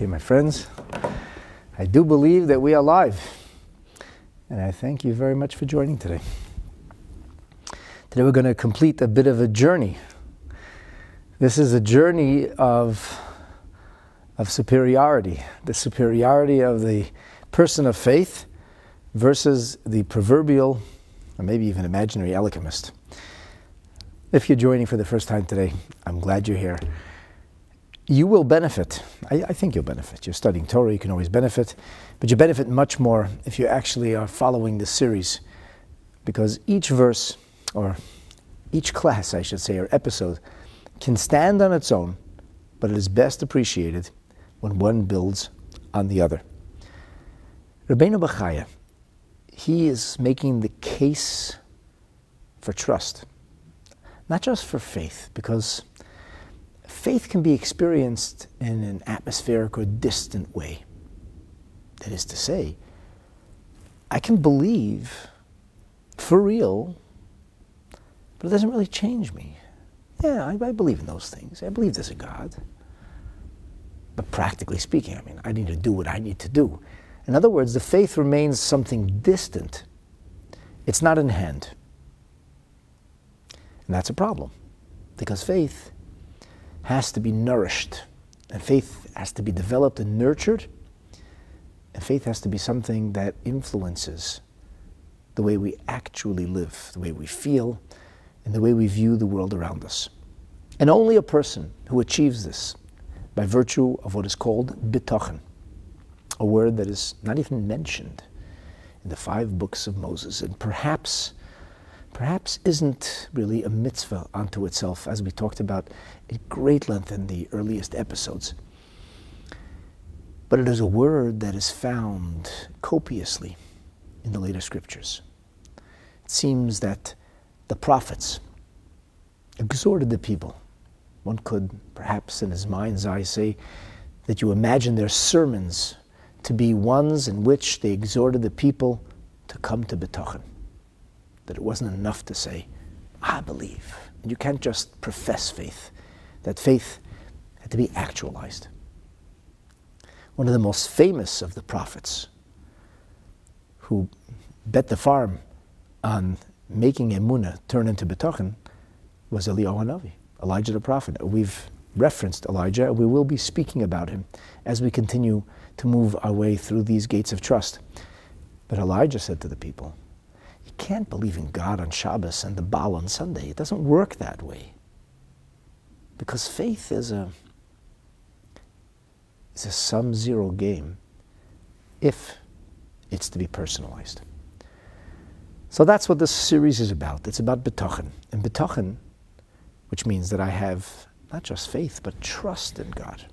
Okay, my friends, I do believe that we are live, and I thank you very much for joining today. Today we're going to complete a bit of a journey. This is a journey of superiority, the superiority of the person of faith versus the proverbial, or maybe even imaginary, alchemist. If you're joining for the first time today, I'm glad you're here. You will benefit. I think you'll benefit. You're studying Torah, you can always benefit. But you benefit much more if you actually are following this series. Because each verse, or each class, I should say, or episode, can stand on its own, but it is best appreciated when one builds on the other. Rabbeinu Bachya, he is making the case for trust. Not just for faith, because faith can be experienced in an atmospheric or distant way. That is to say, I can believe for real, but it doesn't really change me. Yeah, I believe in those things. I believe there's a God. But practically speaking, I mean, I need to do what I need to do. In other words, the faith remains something distant. It's not in hand. And that's a problem, because faith has to be nourished, and faith has to be developed and nurtured, and faith has to be something that influences the way we actually live, the way we feel, and the way we view the world around us. And only a person who achieves this by virtue of what is called Bitachon, a word that is not even mentioned in the 5 books of Moses, and perhaps isn't really a mitzvah unto itself, as we talked about at great length in the earliest episodes. But it is a word that is found copiously in the later scriptures. It seems that the prophets exhorted the people. One could perhaps in his mind's eye say that you imagine their sermons to be ones in which they exhorted the people to come to Bitachon. That it wasn't enough to say, I believe. And you can't just profess faith. That faith had to be actualized. One of the most famous of the prophets, who bet the farm on making Emunah turn into Bitachon, was Eliyahu Hanavi, Elijah the prophet. We've referenced Elijah, and we will be speaking about him as we continue to move our way through these gates of trust. But Elijah said to the people, you can't believe in God on Shabbos and the Baal on Sunday. It doesn't work that way. Because faith is a sum-zero game if it's to be personalized. So that's what this series is about. It's about Bitachon. And Bitachon, which means that I have not just faith, but trust in God.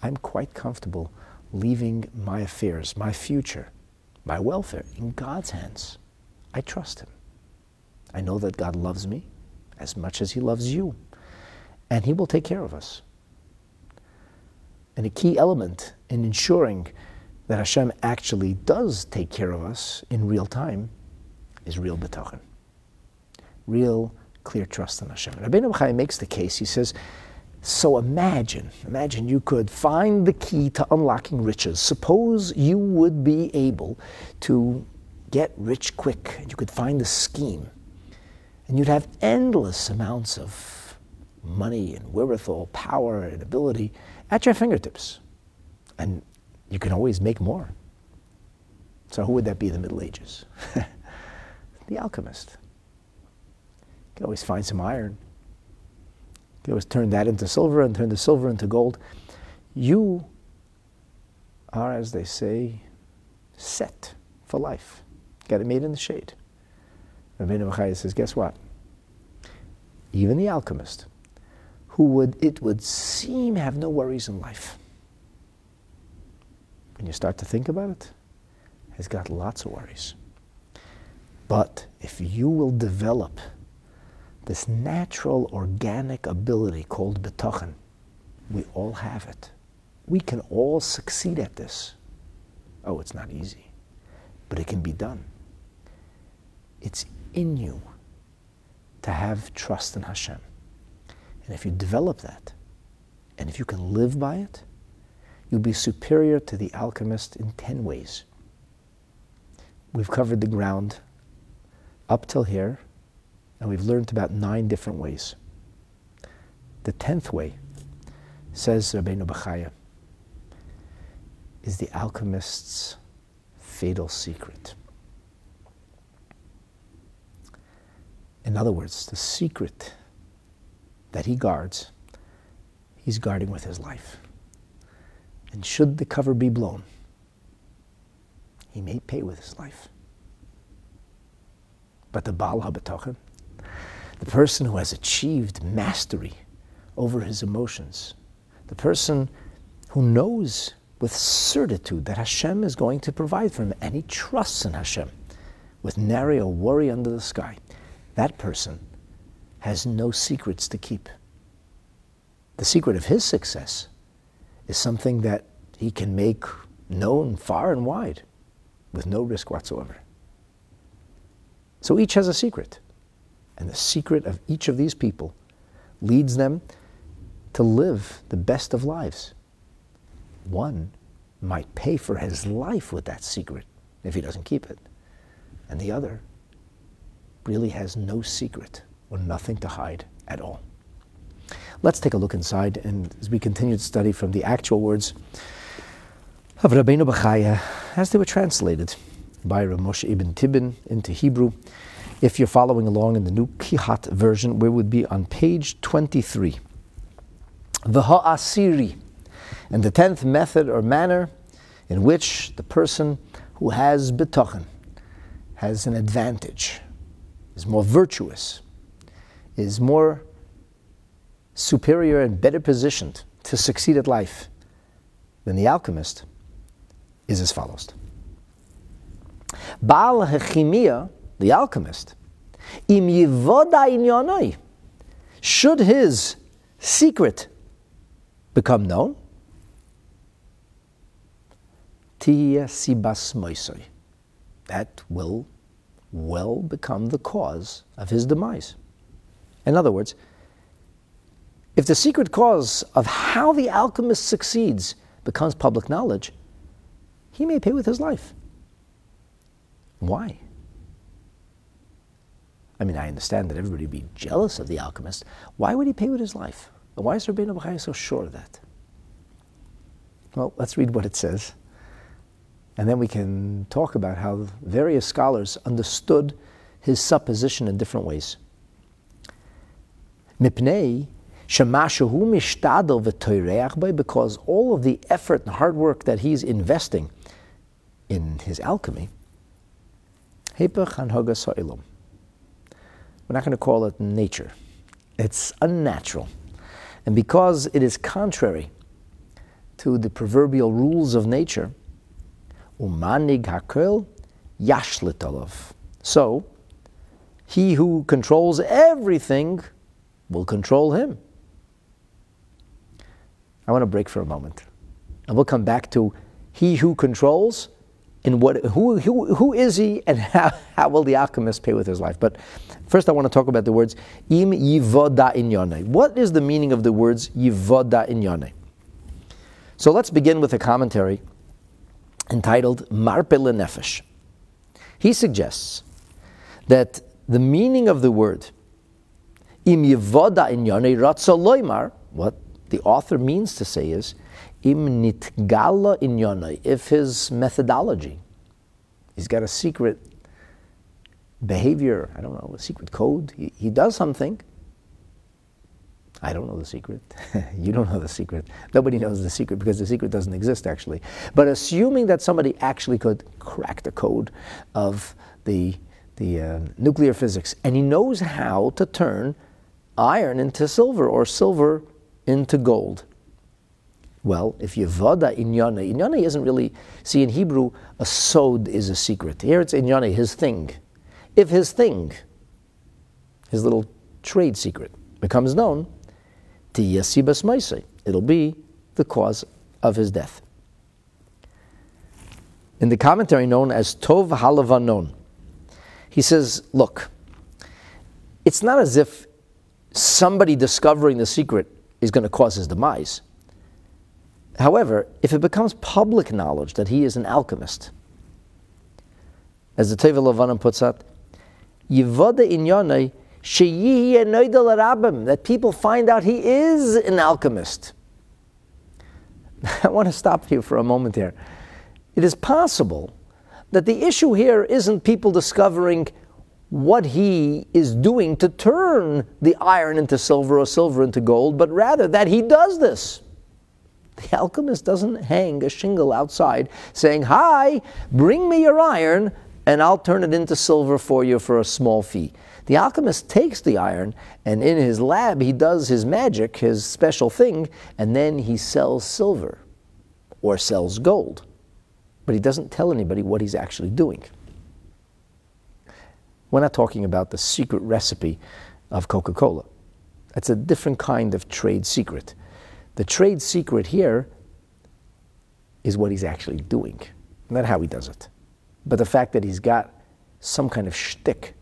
I'm quite comfortable leaving my affairs, my future, my welfare in God's hands. I trust Him. I know that God loves me as much as He loves you, and He will take care of us. And a key element in ensuring that Hashem actually does take care of us in real time is real Bitachon, real clear trust in Hashem. Rabbeinu Bachya makes the case. He says, so imagine you could find the key to unlocking riches. Suppose you would be able to get rich quick, and you could find the scheme, and you'd have endless amounts of money and wherewithal, power and ability at your fingertips, and you can always make more. So who would that be in the Middle Ages? The alchemist. You can always find some iron. It was turn that into silver and turn the silver into gold. You are, as they say, set for life. Got it made in the shade. Rabbeinu Bachya says, guess what? Even the alchemist, who would seem have no worries in life, when you start to think about it, has got lots of worries. But if you will develop this natural, organic ability called Bitachon, we all have it. We can all succeed at this. Oh, it's not easy, but it can be done. It's in you to have trust in Hashem. And if you develop that, and if you can live by it, you'll be superior to the alchemist in 10 ways. We've covered the ground up till here, and we've learned about 9 different ways. The 10th way, says Rabbeinu Bachya, is the alchemist's fatal secret. In other words, the secret that he guards, he's guarding with his life. And should the cover be blown, he may pay with his life. But the Baal HaBitachon, the person who has achieved mastery over his emotions, the person who knows with certitude that Hashem is going to provide for him, and he trusts in Hashem with nary a worry under the sky, that person has no secrets to keep. The secret of his success is something that he can make known far and wide with no risk whatsoever. So each has a secret, and the secret of each of these people leads them to live the best of lives. One might pay for his life with that secret if he doesn't keep it, and the other really has no secret or nothing to hide at all. Let's take a look inside, and as we continue to study from the actual words of Rabbeinu Bachya as they were translated by Rav Moshe Ibn Tibbon into Hebrew. If you're following along in the new Kihat version, we would be on page 23. The ha'asiri, and the 10th method or manner in which the person who has bitachon, has an advantage, is more virtuous, is more superior and better positioned to succeed at life than the alchemist, is as follows. Baal hechimia, the alchemist, im yivoda inyonoi, should his secret become known, tiya sibas moisoi, that will well become the cause of his demise. In other words, if the secret cause of how the alchemist succeeds becomes public knowledge, he may pay with his life. Why? I mean, I understand that everybody would be jealous of the alchemist. Why would he pay with his life? And why is Rabbeinu Bachya so sure of that? Well, let's read what it says, and then we can talk about how various scholars understood his supposition in different ways. Mipnei shemashahu mishtadel v'toireach bei, because all of the effort and hard work that he's investing in his alchemy, hepech hanhagas ha'ilum. We're not going to call it nature. It's unnatural. And because it is contrary to the proverbial rules of nature, umanig hakel yashlit alav, so he who controls everything will control him. I want to break for a moment, and we'll come back to he who controls and what, who is he, and how will the alchemist pay with his life. But first I want to talk about the words im yivoda inyone. What is the meaning of the words yivoda inyone? So let's begin with a commentary entitled Marpeh L'Nefesh. He suggests that the meaning of the word im yivoda inyone ratza loymar, what the author means to say is im nitgala inyone, if his methodology, he's got a secret behavior, I don't know, a secret code, he does something. I don't know the secret. You don't know the secret. Nobody knows the secret, because the secret doesn't exist, actually. But assuming that somebody actually could crack the code of the nuclear physics, and he knows how to turn iron into silver or silver into gold. Well, if yevoda inyone, inyone isn't really, see, in Hebrew, a sod is a secret. Here it's inyone, his thing. If his thing, his little trade secret, becomes known, it'll be the cause of his death. In the commentary known as Tov HaLevanon, he says, look, it's not as if somebody discovering the secret is going to cause his demise. However, if it becomes public knowledge that he is an alchemist, as the Tov HaLevanon puts out, Yivada Inyanei Sheyiye Noidel Rabim, that people find out he is an alchemist. I want to stop you for a moment here. It is possible that the issue here isn't people discovering what he is doing to turn the iron into silver or silver into gold, but rather that he does this. The alchemist doesn't hang a shingle outside saying, "Hi, bring me your iron, and I'll turn it into silver for you for a small fee." The alchemist takes the iron, and in his lab he does his magic, his special thing, and then he sells silver or sells gold. But he doesn't tell anybody what he's actually doing. We're not talking about the secret recipe of Coca-Cola. That's a different kind of trade secret. The trade secret here is what he's actually doing, not how he does it. But the fact that he's got some kind of shtick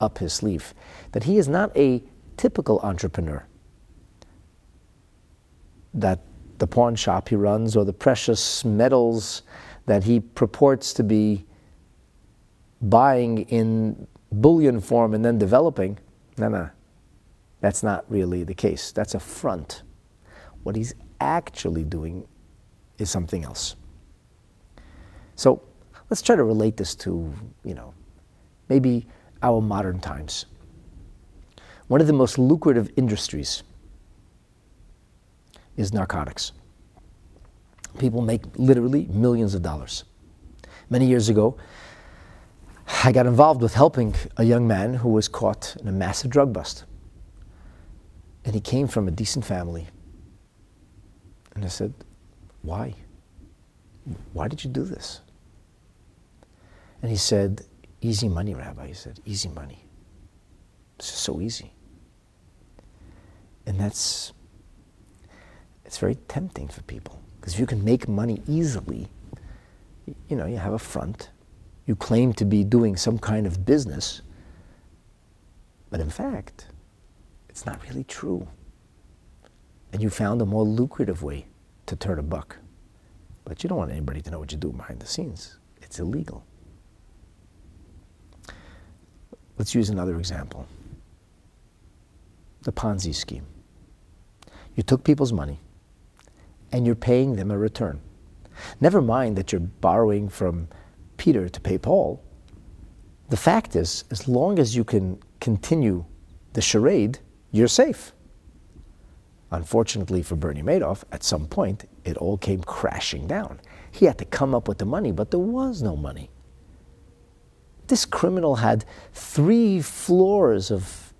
up his sleeve, that he is not a typical entrepreneur, that the pawn shop he runs or the precious metals that he purports to be buying in bullion form and then developing, no, that's not really the case. That's a front. What he's actually doing is something else. So let's try to relate this to, maybe our modern times. One of the most lucrative industries is narcotics. People make literally millions of dollars. Many years ago, I got involved with helping a young man who was caught in a massive drug bust. And he came from a decent family. And I said, "Why? Why did you do this?" And he said, "Easy money, Rabbi." He said, "Easy money. It's just so easy." And it's very tempting for people. Because if you can make money easily, you have a front. You claim to be doing some kind of business, but in fact, it's not really true. And you found a more lucrative way to turn a buck. But you don't want anybody to know what you do behind the scenes. It's illegal. Let's use another example. The Ponzi scheme. You took people's money, and you're paying them a return. Never mind that you're borrowing from Peter to pay Paul. The fact is, as long as you can continue the charade, you're safe. Unfortunately for Bernie Madoff, at some point, it all came crashing down. He had to come up with the money, but there was no money. This criminal had 3 floors of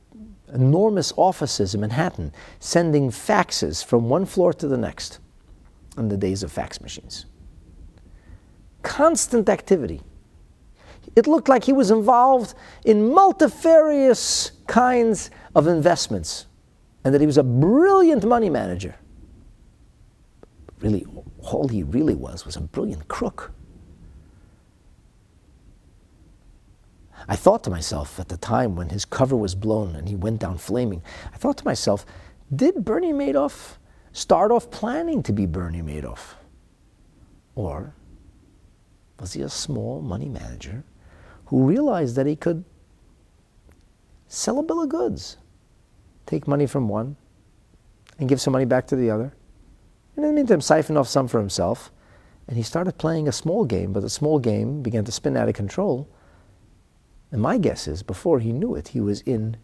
enormous offices in Manhattan, sending faxes from one floor to the next. In the days of fax machines. Constant activity. It looked like he was involved in multifarious kinds of investments and that he was a brilliant money manager. Really, all he really was a brilliant crook. I thought to myself at the time when his cover was blown and he went down flaming, I thought to myself, did Bernie Madoff start off planning to be Bernie Madoff? Or was he a small money manager who realized that he could sell a bill of goods, take money from one and give some money back to the other, and in the meantime siphon off some for himself? And he started playing a small game, but the small game began to spin out of control. And my guess is, before he knew it, he was in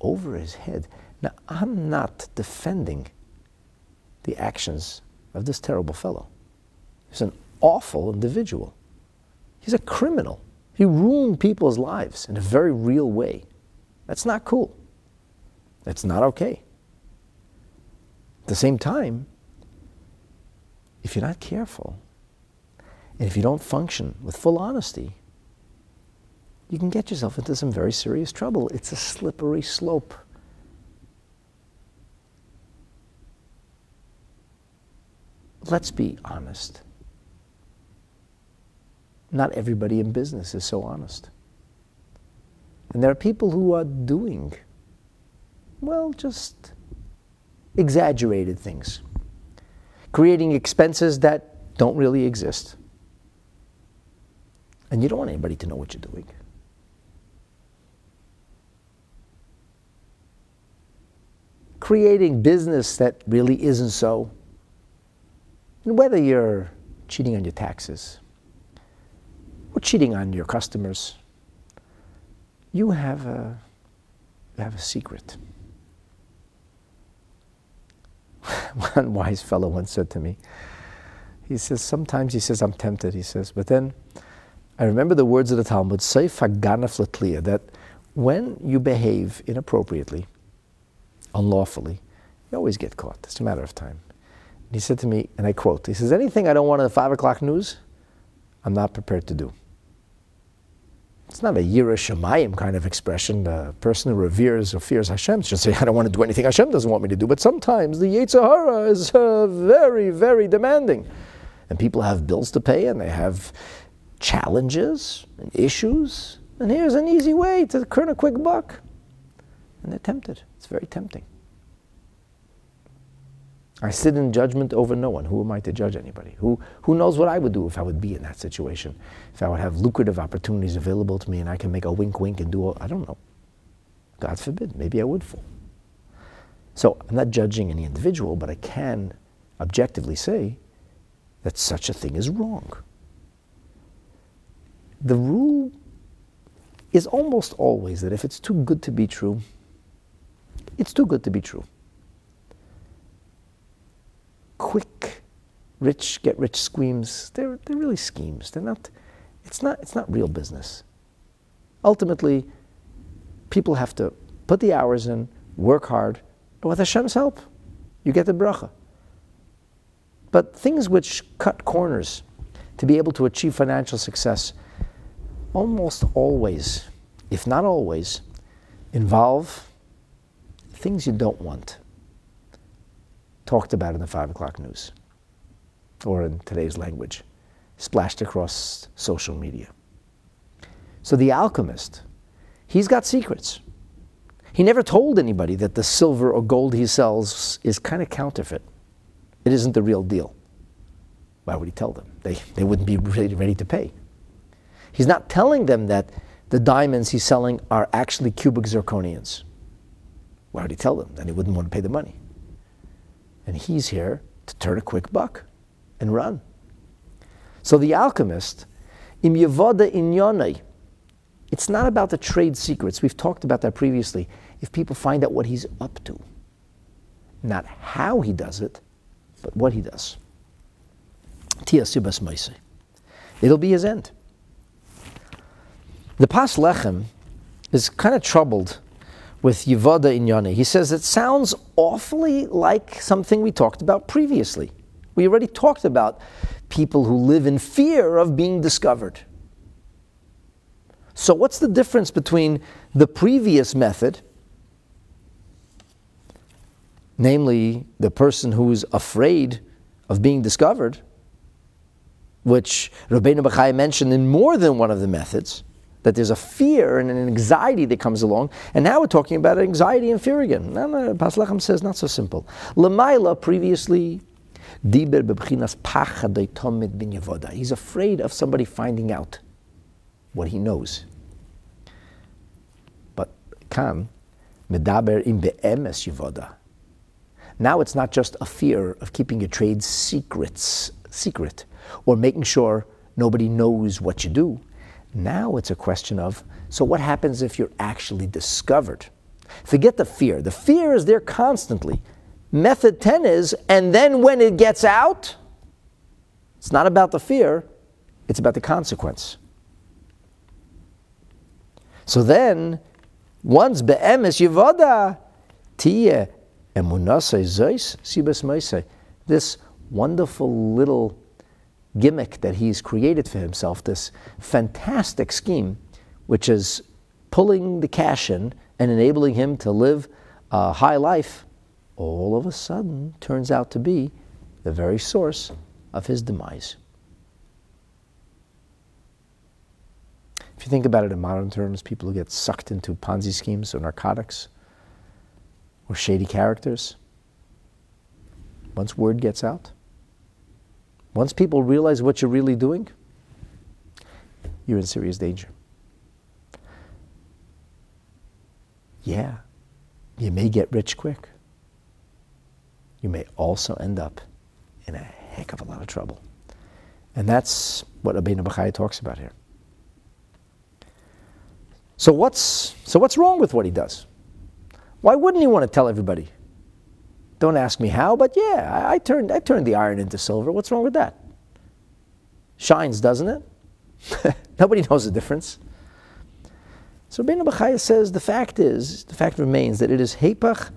over his head. Now, I'm not defending the actions of this terrible fellow. He's an awful individual. He's a criminal. He ruined people's lives in a very real way. That's not cool. That's not okay. At the same time, if you're not careful, and if you don't function with full honesty, you can get yourself into some very serious trouble. It's a slippery slope. Let's be honest. Not everybody in business is so honest. And there are people who are doing, just exaggerated things. creating expenses that don't really exist. And you don't want anybody to know what you're doing. Creating business that really isn't so. And whether you're cheating on your taxes or cheating on your customers, you have a secret. One wise fellow once said to me, he says, sometimes he says, I'm tempted, he says, but then I remember the words of the Talmud, that when you behave inappropriately, unlawfully, you always get caught. It's a matter of time. And he said to me, and I quote, he says, anything I don't want in the 5 o'clock news, I'm not prepared to do. It's not a Yirah Shamayim kind of expression. The person who reveres or fears Hashem should say, I don't want to do anything Hashem doesn't want me to do. But sometimes the Yetzer Hara is very, very demanding. And people have bills to pay and they have challenges and issues, and here's an easy way to earn a quick buck. And they're tempted. It's very tempting. I sit in judgment over no one. Who am I to judge anybody? Who knows what I would do if I would be in that situation? If I would have lucrative opportunities available to me and I can make a wink wink and do all, I don't know. God forbid, maybe I would fall. So I'm not judging any individual, but I can objectively say that such a thing is wrong. The rule is almost always that if it's too good to be true, it's too good to be true. Quick, rich, get rich schemes, they're really schemes. They're not, it's not real business. Ultimately, people have to put the hours in, work hard, and with Hashem's help, you get the bracha. But things which cut corners to be able to achieve financial success almost always, if not always, involve things you don't want talked about in the 5 o'clock news, or in today's language, splashed across social media. So the alchemist, he's got secrets. He never told anybody that the silver or gold he sells is kind of counterfeit. It isn't the real deal. Why would he tell them? They wouldn't be ready to pay. He's not telling them that the diamonds he's selling are actually cubic zirconians. Why would he tell them? Then he wouldn't want to pay the money. And he's here to turn a quick buck and run. So the alchemist, im yevoda inyonai, it's not about the trade secrets. We've talked about that previously. If people find out what he's up to, not how he does it, but what he does. It'll be his end. The Pas Lechem is kind of troubled with Yevoda Inyoni. He says, it sounds awfully like something we talked about previously. We already talked about people who live in fear of being discovered. So what's the difference between the previous method, namely the person who's afraid of being discovered, which Rabbeinu Bachya mentioned in more than one of the methods, that there's a fear and an anxiety that comes along. And now we're talking about anxiety and fear again. No, Pas Lechem says not so simple. L'mayla, previously, diber bebchinas pachadei tomid bin yevoda. He's afraid of somebody finding out what he knows. But kan, medaber im be'emes yevoda. Now it's not just a fear of keeping your trade secret, or making sure nobody knows what you do. Now it's a question of, so what happens if you're actually discovered? Forget the fear. The fear is there constantly. Method 10 is, and then when it gets out, it's not about the fear, it's about the consequence. So then, once be'emes yevoda, tiye emunasei zeis sibas meisei. This wonderful little gimmick that he's created for himself, this fantastic scheme, which is pulling the cash in and enabling him to live a high life, all of a sudden turns out to be the very source of his demise. If you think about it in modern terms, people who get sucked into Ponzi schemes or narcotics or shady characters, once word gets out, Once people realize what you're really doing, you're in serious danger. Yeah, you may get rich quick. You may also end up in a heck of a lot of trouble. And that's what Rabbeinu Bachya talks about here. So what's wrong with what he does? Why wouldn't he want to tell everybody? Don't ask me how, but yeah, I turned the iron into silver. What's wrong with that? Shines, doesn't it? Nobody knows the difference. So Rabbeinu Bachya says the fact remains that it is heipach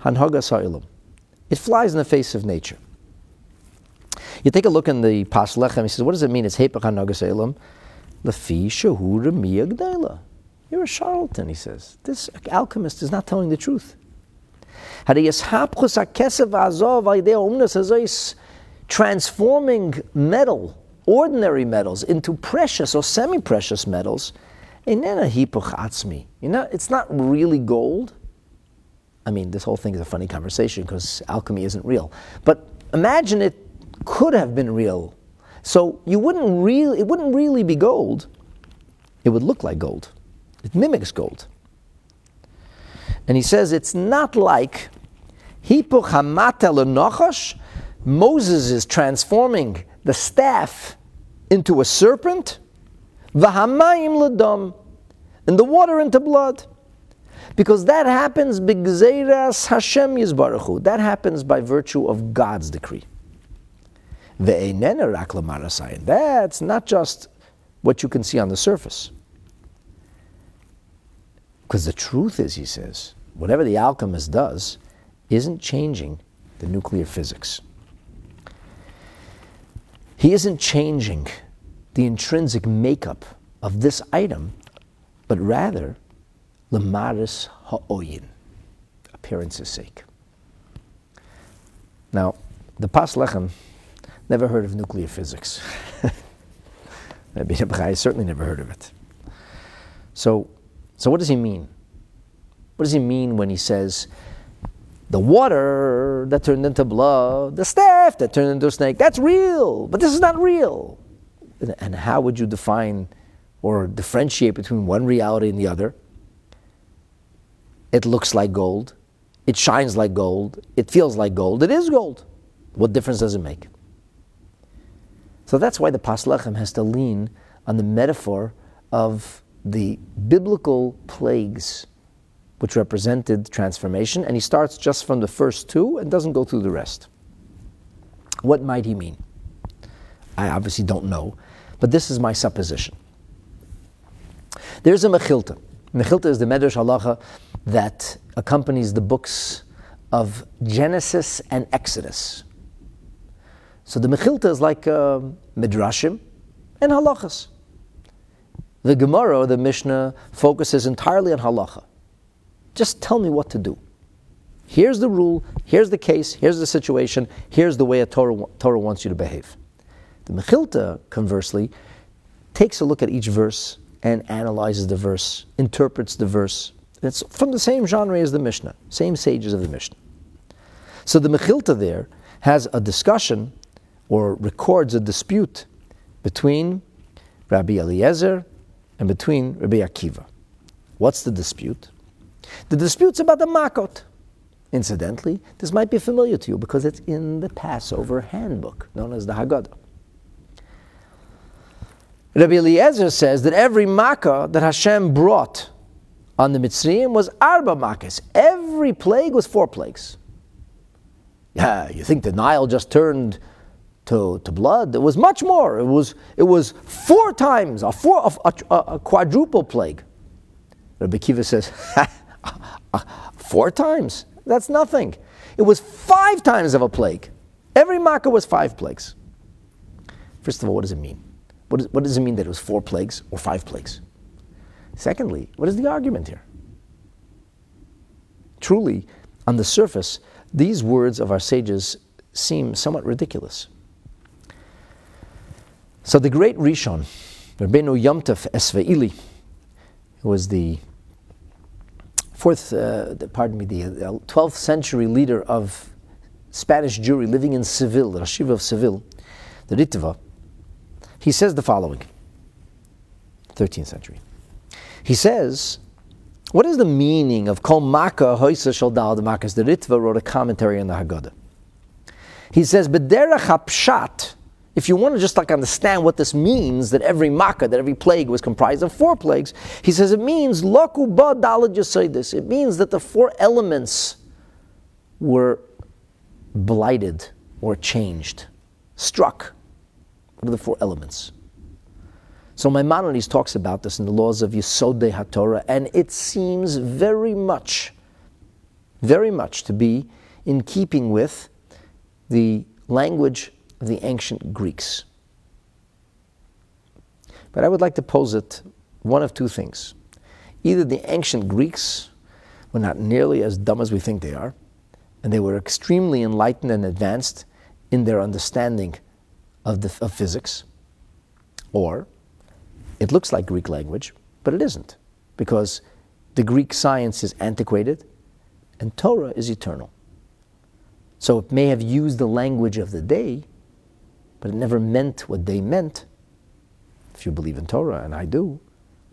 hanhagas ha'ilam. It flies in the face of nature. You take a look in the Pas Lechem. He says, what does it mean? It's heipach hanhagas ha'ilam. Lefi shehu remi agdayla. You're a charlatan, he says. This alchemist is not telling the truth. Transforming metal, ordinary metals, into precious or semi-precious metals. You know, it's not really gold. I mean, this whole thing is a funny conversation because alchemy isn't real. But imagine it could have been real. So it wouldn't really be gold. It would look like gold. It mimics gold. And he says it's not like Hipuch HaMata L'Nachash. Moses is transforming the staff into a serpent, V'Hamayim L'Dam, and the water into blood. Because that happens B'Gzeiras Hashem Yizbaruchu. That happens by virtue of God's decree. Ve'einena Rak L'Marasayin. That's not just what you can see on the surface. Because the truth is, he says, whatever the alchemist does isn't changing the nuclear physics. He isn't changing the intrinsic makeup of this item, but rather, lemaris ha'oyin, appearance's sake. Now, the Pas Lechem never heard of nuclear physics. Rabbeinu Bachya certainly never heard of it. So what does he mean? What does he mean when he says, the water that turned into blood, the staff that turned into a snake, that's real, but this is not real? And how would you define or differentiate between one reality and the other? It looks like gold, it shines like gold, it feels like gold, it is gold. What difference does it make? So that's why the Pas Lechem has to lean on the metaphor of the biblical plagues, which represented transformation, and he starts just from the first two and doesn't go through the rest. What might he mean? I obviously don't know, but this is my supposition. There's a Mechilta. Mechilta is the Medrash Halacha that accompanies the books of Genesis and Exodus. So the Mechilta is like Midrashim and Halachas. The Gemara, the Mishnah, focuses entirely on halacha. Just tell me what to do. Here's the rule, here's the case, here's the situation, here's the way a Torah wants you to behave. The Mechilta, conversely, takes a look at each verse and analyzes the verse, interprets the verse. It's from the same genre as the Mishnah, same sages of the Mishnah. So the Mechilta there has a discussion, or records a dispute, between Rabbi Eliezer and between Rabbi Akiva. What's the dispute? The dispute's about the makot. Incidentally, this might be familiar to you because it's in the Passover handbook, known as the Haggadah. Rabbi Eliezer says that every makah that Hashem brought on the Mitzrayim was arba makas. Every plague was four plagues. Yeah, you think the Nile just turned to blood? It was much more. It was four times, a quadruple plague. Rabbi Akiva says, four times? That's nothing. It was five times of a plague. Every makkah was five plagues. First of all, what does it mean? What does it mean that it was four plagues or five plagues? Secondly, what is the argument here? Truly, on the surface, these words of our sages seem somewhat ridiculous. So the great Rishon, Rabbeinu Yom Tov Asevilli, who was the 12th century leader of Spanish Jewry living in Seville, the Rashiva of Seville, the Ritva, he says the following, 13th century. He says, what is the meaning of Kol Maka Hoysa Shal Dal D'Makas? The Ritva wrote a commentary on the Haggadah. He says, B'derech HaPshat, if you want to just like understand what this means, that every Makkah, that every plague was comprised of four plagues, he says it means, Loku Ba Dalad Yesodis. It means that the four elements were blighted or changed, struck. What are the four elements? So Maimonides talks about this in the laws of Yesodei HaTorah, and it seems very much to be in keeping with the language of the ancient Greeks. But I would like to posit one of two things. Either the ancient Greeks were not nearly as dumb as we think they are, and they were extremely enlightened and advanced in their understanding of physics, or it looks like Greek language, but it isn't, because the Greek science is antiquated and Torah is eternal. So it may have used the language of the day, but it never meant what they meant. If you believe in Torah, and I do,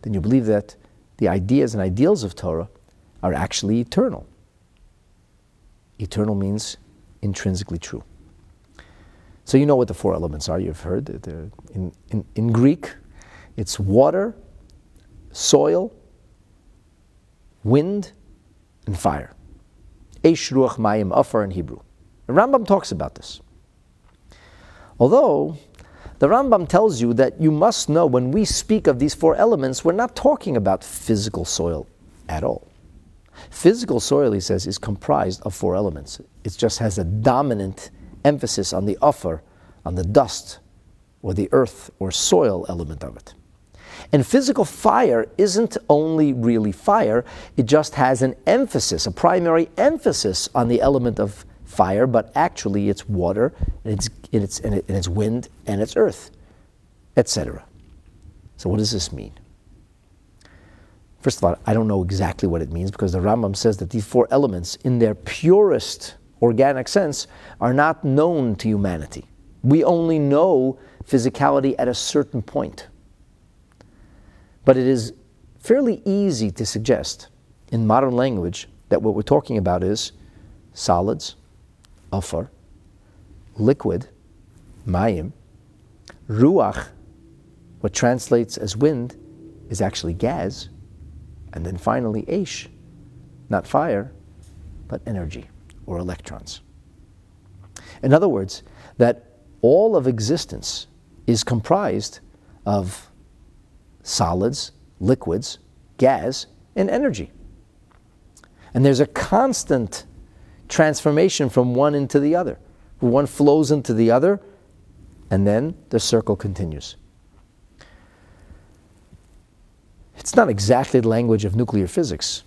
then you believe that the ideas and ideals of Torah are actually eternal. Eternal means intrinsically true. So you know what the four elements are. You've heard that they're in Greek. It's water, soil, wind, and fire. Eish, ruach, mayim, afar in Hebrew. The Rambam talks about this. Although the Rambam tells you that you must know when we speak of these four elements, we're not talking about physical soil at all. Physical soil, he says, is comprised of four elements. It just has a dominant emphasis on the afar, on the dust, or the earth or soil element of it. And physical fire isn't only really fire, it just has an emphasis, a primary emphasis on the element of fire, but actually it's water, and it's wind, and it's earth, etc. So what does this mean? First of all, I don't know exactly what it means, because the Rambam says that these four elements, in their purest organic sense, are not known to humanity. We only know physicality at a certain point. But it is fairly easy to suggest in modern language that what we're talking about is solids, afar, liquid, mayim, ruach, what translates as wind is actually gas, and then finally esh, not fire, but energy or electrons. In other words, that all of existence is comprised of solids, liquids, gas, and energy. And there's a constant transformation from one into the other. One flows into the other, and then the circle continues. It's not exactly the language of nuclear physics,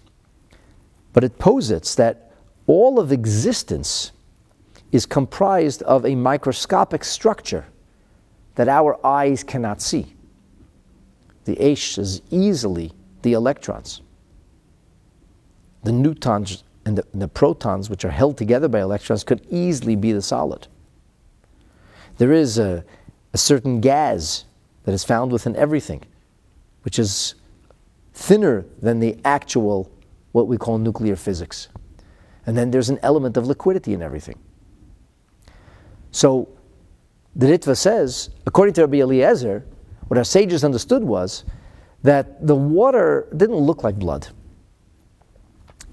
but it posits that all of existence is comprised of a microscopic structure that our eyes cannot see. The H is easily the electrons. The neutrons and the protons, which are held together by electrons, could easily be the solid. There is a certain gas that is found within everything, which is thinner than the actual, what we call nuclear physics. And then there's an element of liquidity in everything. So the Ritva says, according to Rabbi Eliezer, what our sages understood was that the water didn't look like blood.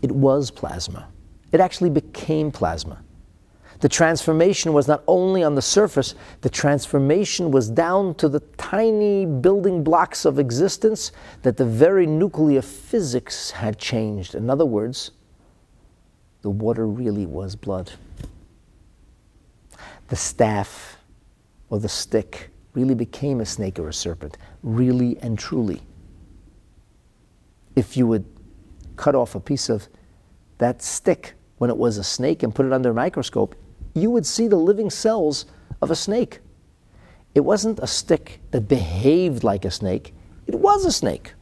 It was plasma. It actually became plasma. The transformation was not only on the surface, the transformation was down to the tiny building blocks of existence that the very nuclear physics had changed. In other words, the water really was blood. The staff or the stick really became a snake or a serpent, really and truly. If you would cut off a piece of that stick when it was a snake and put it under a microscope, you would see the living cells of a snake. It wasn't a stick that behaved like a snake, it was a snake.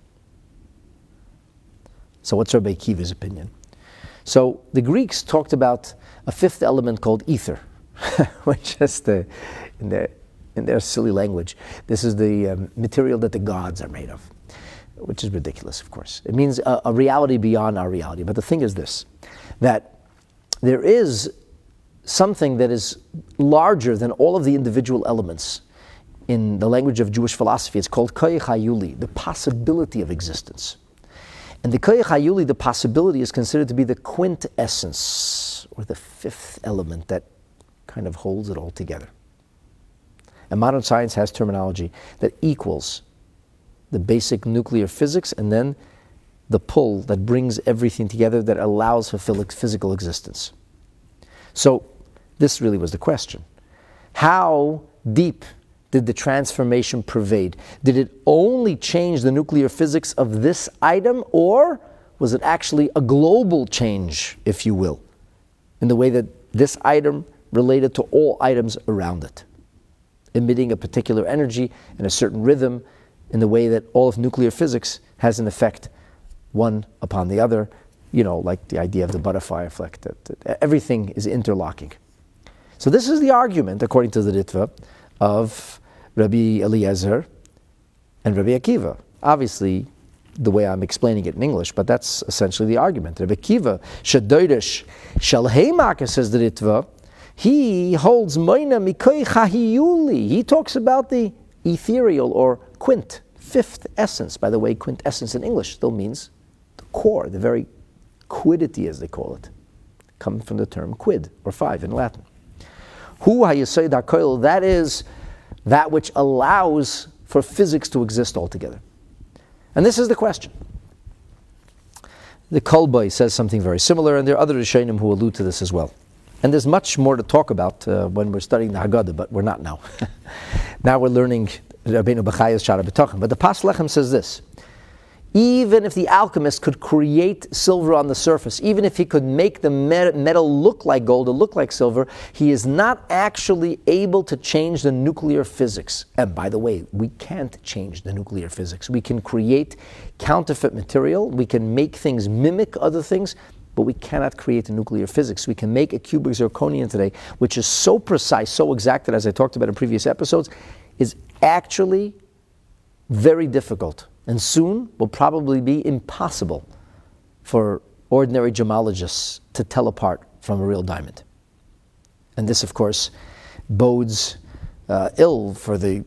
So what's Rabbi Akiva's opinion? So the Greeks talked about a fifth element called ether, which is the, in the in their silly language, this is the material that the gods are made of, which is ridiculous, of course. It means a reality beyond our reality. But the thing is this, that there is something that is larger than all of the individual elements. In the language of Jewish philosophy, it's called koyach hayuli, the possibility of existence. And the koyach hayuli, the possibility, is considered to be the quintessence, or the fifth element that kind of holds it all together. And modern science has terminology that equals the basic nuclear physics and then the pull that brings everything together that allows for physical existence. So this really was the question. How deep did the transformation pervade? Did it only change the nuclear physics of this item, or was it actually a global change, if you will, in the way that this item related to all items around it, emitting a particular energy and a certain rhythm in the way that all of nuclear physics has an effect one upon the other, you know, like the idea of the butterfly effect, that everything is interlocking. So this is the argument, according to the Ritva, of Rabbi Eliezer and Rabbi Akiva. Obviously, the way I'm explaining it in English, but that's essentially the argument. Rabbi Akiva, Shadoidish, Shalheimaka, says the Ritva, he holds Moina Mikoi Chahiyuli. He talks about the ethereal or quint, fifth essence. By the way, quintessence in English still means the core, the very quiddity, as they call it, coming from the term quid, or five in Latin. Hu hayaseid hakoil, that is that which allows for physics to exist altogether. And this is the question. The Kolboi says something very similar, and there are other Rishonim who allude to this as well. And there's much more to talk about when we're studying the Haggadah, but we're not now. Now we're learning Rabbeinu Bachya's Sha'ar HaBitachon. But the Pas Lechem says this. Even if the alchemist could create silver on the surface, even if he could make the metal look like gold or look like silver, he is not actually able to change the nuclear physics. And by the way, we can't change the nuclear physics. We can create counterfeit material. We can make things mimic other things. But we cannot create the nuclear physics. We can make a cubic zirconium today, which is so precise, so exact, that, as I talked about in previous episodes, is actually very difficult, and soon will probably be impossible for ordinary gemologists to tell apart from a real diamond. And this, of course, bodes ill for the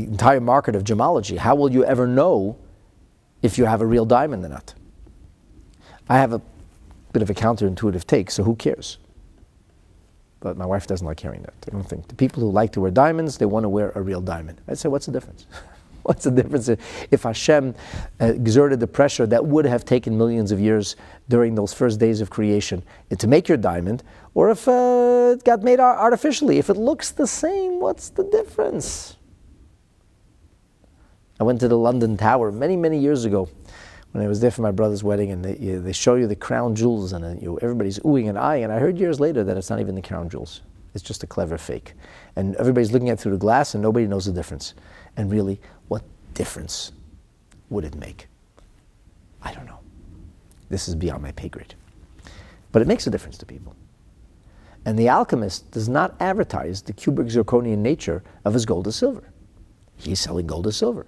entire market of gemology. How will you ever know if you have a real diamond or not? I have a bit of a counterintuitive take, so who cares? But my wife doesn't like hearing that. I don't think the people who like to wear diamonds, they want to wear a real diamond. I'd say, what's the difference? What's the difference if Hashem exerted the pressure that would have taken millions of years during those first days of creation to make your diamond, or if it got made artificially? If it looks the same, what's the difference? I went to the London Tower many, many years ago, when I was there for my brother's wedding, and they show you the crown jewels, and everybody's oohing and eyeing, and I heard years later that it's not even the crown jewels. It's just a clever fake. And everybody's looking at it through the glass, and nobody knows the difference. And really, what difference would it make? I don't know. This is beyond my pay grade. But it makes a difference to people. And the alchemist does not advertise the cubic zirconian nature of his gold or silver. He's selling gold or silver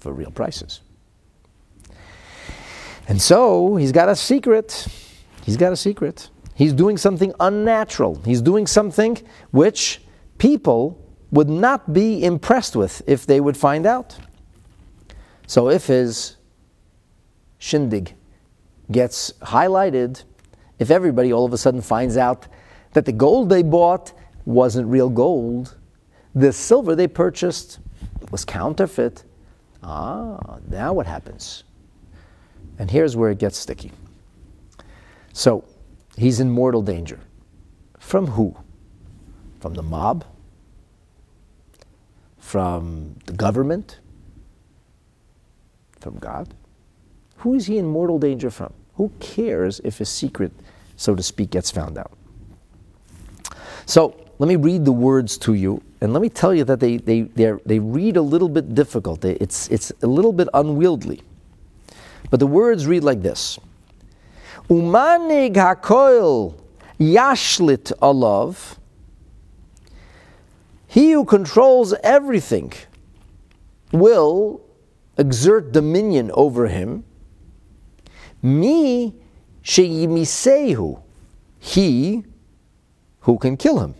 for real prices. And so, he's got a secret. He's got a secret. He's doing something unnatural. He's doing something which people would not be impressed with if they would find out. So if his shindig gets highlighted, if everybody all of a sudden finds out that the gold they bought wasn't real gold, the silver they purchased was counterfeit, now what happens? And here's where it gets sticky. So, he's in mortal danger. From who? From the mob? From the government? From God? Who is he in mortal danger from? Who cares if his secret, so to speak, gets found out? So, let me read the words to you, and let me tell you that they read a little bit difficult. It's a little bit unwieldy. But the words read like this. Umanig hakoil yashlit alav. He who controls everything will exert dominion over him. Mi she'yimisehu, he who can kill him.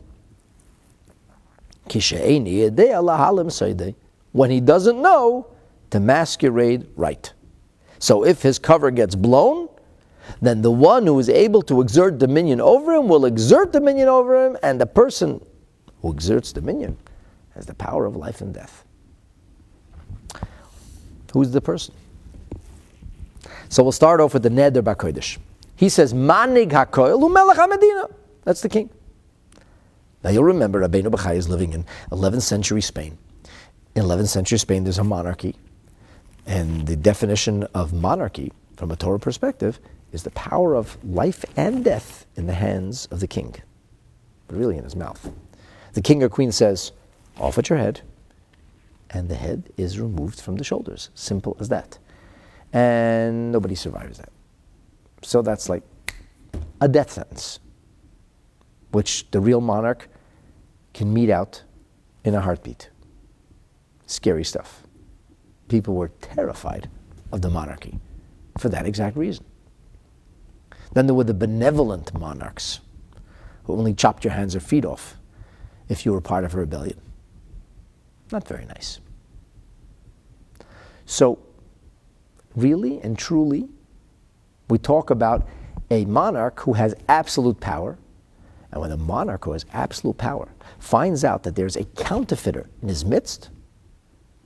Kishe'eni yedei ala halim saydei, when he doesn't know to masquerade right. So if his cover gets blown, then the one who is able to exert dominion over him will exert dominion over him, and the person who exerts dominion has the power of life and death. Who's the person? So we'll start off with the Neder BaKodesh. He says, Manig HaKoil U'Melech HaMedina. That's the king. Now you'll remember Rabbeinu Bachya is living in 11th century Spain. In 11th century Spain, there's a monarchy. And the definition of monarchy, from a Torah perspective, is the power of life and death in the hands of the king, but really in his mouth. The king or queen says, off at your head, and the head is removed from the shoulders. Simple as that. And nobody survives that. So that's like a death sentence, which the real monarch can mete out in a heartbeat. Scary stuff. People were terrified of the monarchy for that exact reason. Then there were the benevolent monarchs who only chopped your hands or feet off if you were part of a rebellion. Not very nice. So, really and truly, we talk about a monarch who has absolute power, and when a monarch who has absolute power finds out that there's a counterfeiter in his midst,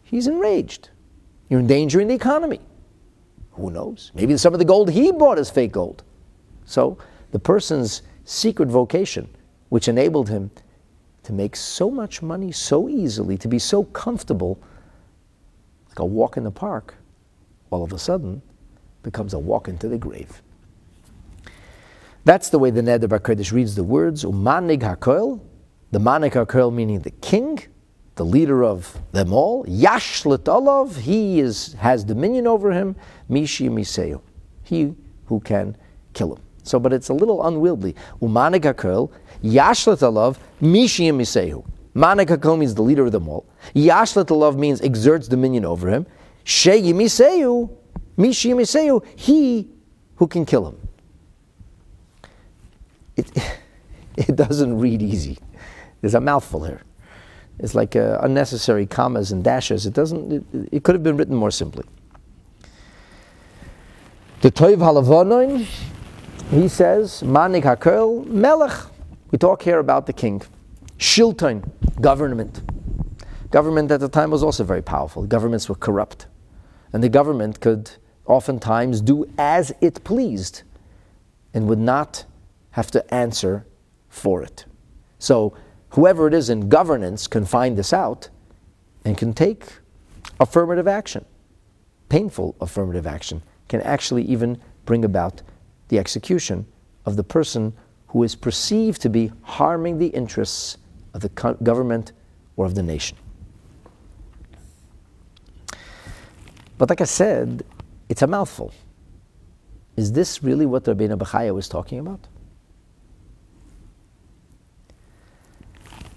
he's enraged. You're endangering the economy. Who knows? Maybe some of the gold he bought is fake gold. So the person's secret vocation, which enabled him to make so much money so easily, to be so comfortable, like a walk in the park, all of a sudden becomes a walk into the grave. That's the way the Neder BaKodesh reads the words, U'Manig HaKoil, the Manig HaKoil meaning the king, the leader of them all, Yashlet Olav, has dominion over him, Mishi Miseu, he who can kill him. So, but it's a little unwieldy. U'Manig HaKoil, Yashlet Olav, Mishi Miseu. Manig HaKoil means the leader of them all. Yashlet Olav means exerts dominion over him. Shei Miseu, Mishi Miseu, he who can kill him. It doesn't read easy. There's a mouthful here. It's like unnecessary commas and dashes. It could have been written more simply. The Tov HaLevanon, he says, Manig HaKoil, Melech. We talk here about the king. Shilton, government. Government at the time was also very powerful. Governments were corrupt. And the government could oftentimes do as it pleased and would not have to answer for it. So whoever it is in governance can find this out and can take affirmative action. Painful affirmative action can actually even bring about the execution of the person who is perceived to be harming the interests of the government or of the nation. But like I said, it's a mouthful. Is this really what Rabbeinu Bachya was talking about?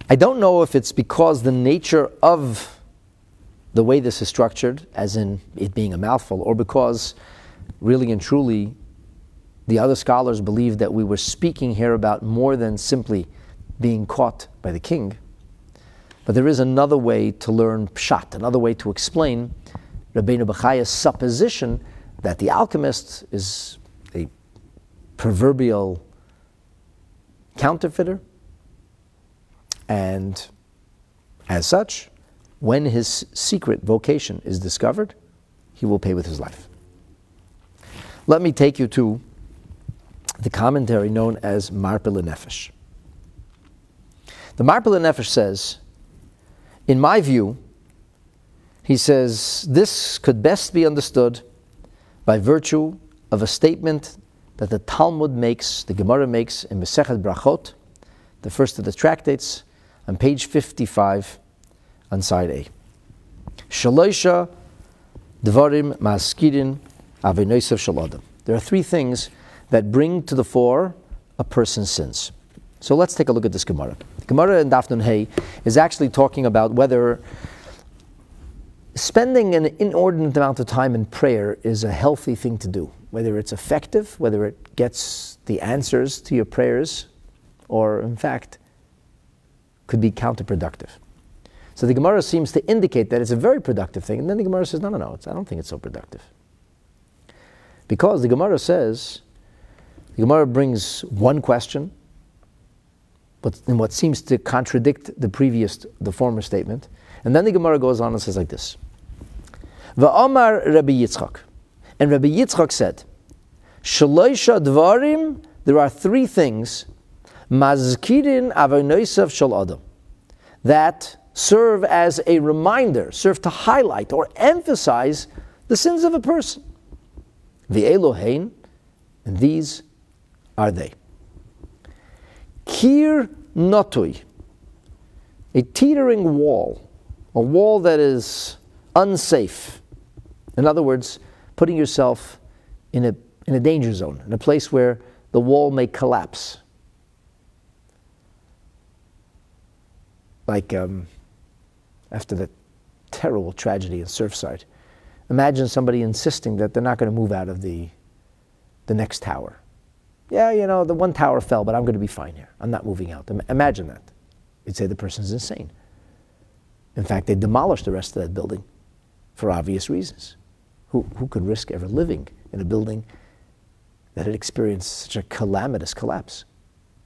I don't know if it's because the nature of the way this is structured, as in it being a mouthful, or because really and truly the other scholars believe that we were speaking here about more than simply being caught by the king. But there is another way to learn Pshat, another way to explain Rabbeinu Bachya's supposition that the alchemist is a proverbial counterfeiter. And as such, when his secret vocation is discovered, he will pay with his life. Let me take you to the commentary known as Marpeh L'Nefesh. The Marpeh L'Nefesh says, in my view, he says, this could best be understood by virtue of a statement that the Talmud makes, the Gemara makes in Masechet Brachot, the first of the tractates, on page 55, on side A. Shaloisha Dvarim Maskirin Avinoisav Shalodam. There are three things that bring to the fore a person's sins. So let's take a look at this Gemara. The Gemara in Daf Nun Hey is actually talking about whether spending an inordinate amount of time in prayer is a healthy thing to do, whether it's effective, whether it gets the answers to your prayers, or in fact could be counterproductive. So the Gemara seems to indicate that it's a very productive thing, and then the Gemara says, no, I don't think it's so productive. Because the Gemara says, the Gemara brings one question, but in what seems to contradict the former statement, and then the Gemara goes on and says like this. Va'amar Rabbi Yitzchak. And Rabbi Yitzchak said, Shaloisha Dvarim, there are three things, Mazkirin Avanoisav Shal Adam, that serve as a reminder, serve to highlight or emphasize the sins of a person. V'elohein, and these are they. Kir notui, a teetering wall, a wall that is unsafe. In other words, putting yourself in a danger zone, in a place where the wall may collapse. Like after the terrible tragedy in Surfside, imagine somebody insisting that they're not going to move out of the next tower. Yeah, you know, the one tower fell, but I'm going to be fine here. I'm not moving out. Imagine that. You'd say the person's insane. In fact, they demolished the rest of that building for obvious reasons. Who could risk ever living in a building that had experienced such a calamitous collapse?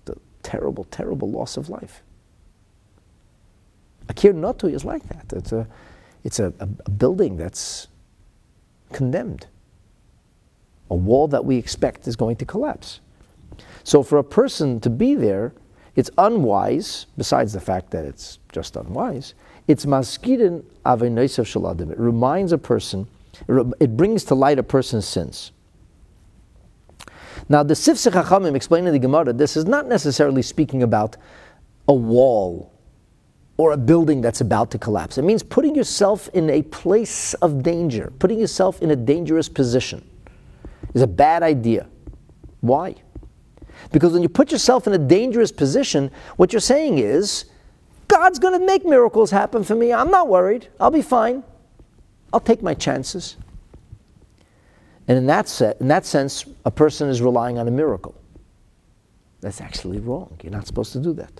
The terrible, terrible loss of life. Akir Notui is like that. It's a building that's condemned. A wall that we expect is going to collapse. So for a person to be there, it's unwise, besides the fact that it's just unwise, it's maskidin avenoisav shaladim. It reminds a person, it brings to light a person's sins. Now the Sifsei Chachamim explaining the Gemara, this is not necessarily speaking about a wall or a building that's about to collapse. It means putting yourself in a place of danger, putting yourself in a dangerous position. Is a bad idea. Why? Because when you put yourself in a dangerous position, what you're saying is, God's going to make miracles happen for me. I'm not worried. I'll be fine. I'll take my chances. And in that sense, a person is relying on a miracle. That's actually wrong. You're not supposed to do that.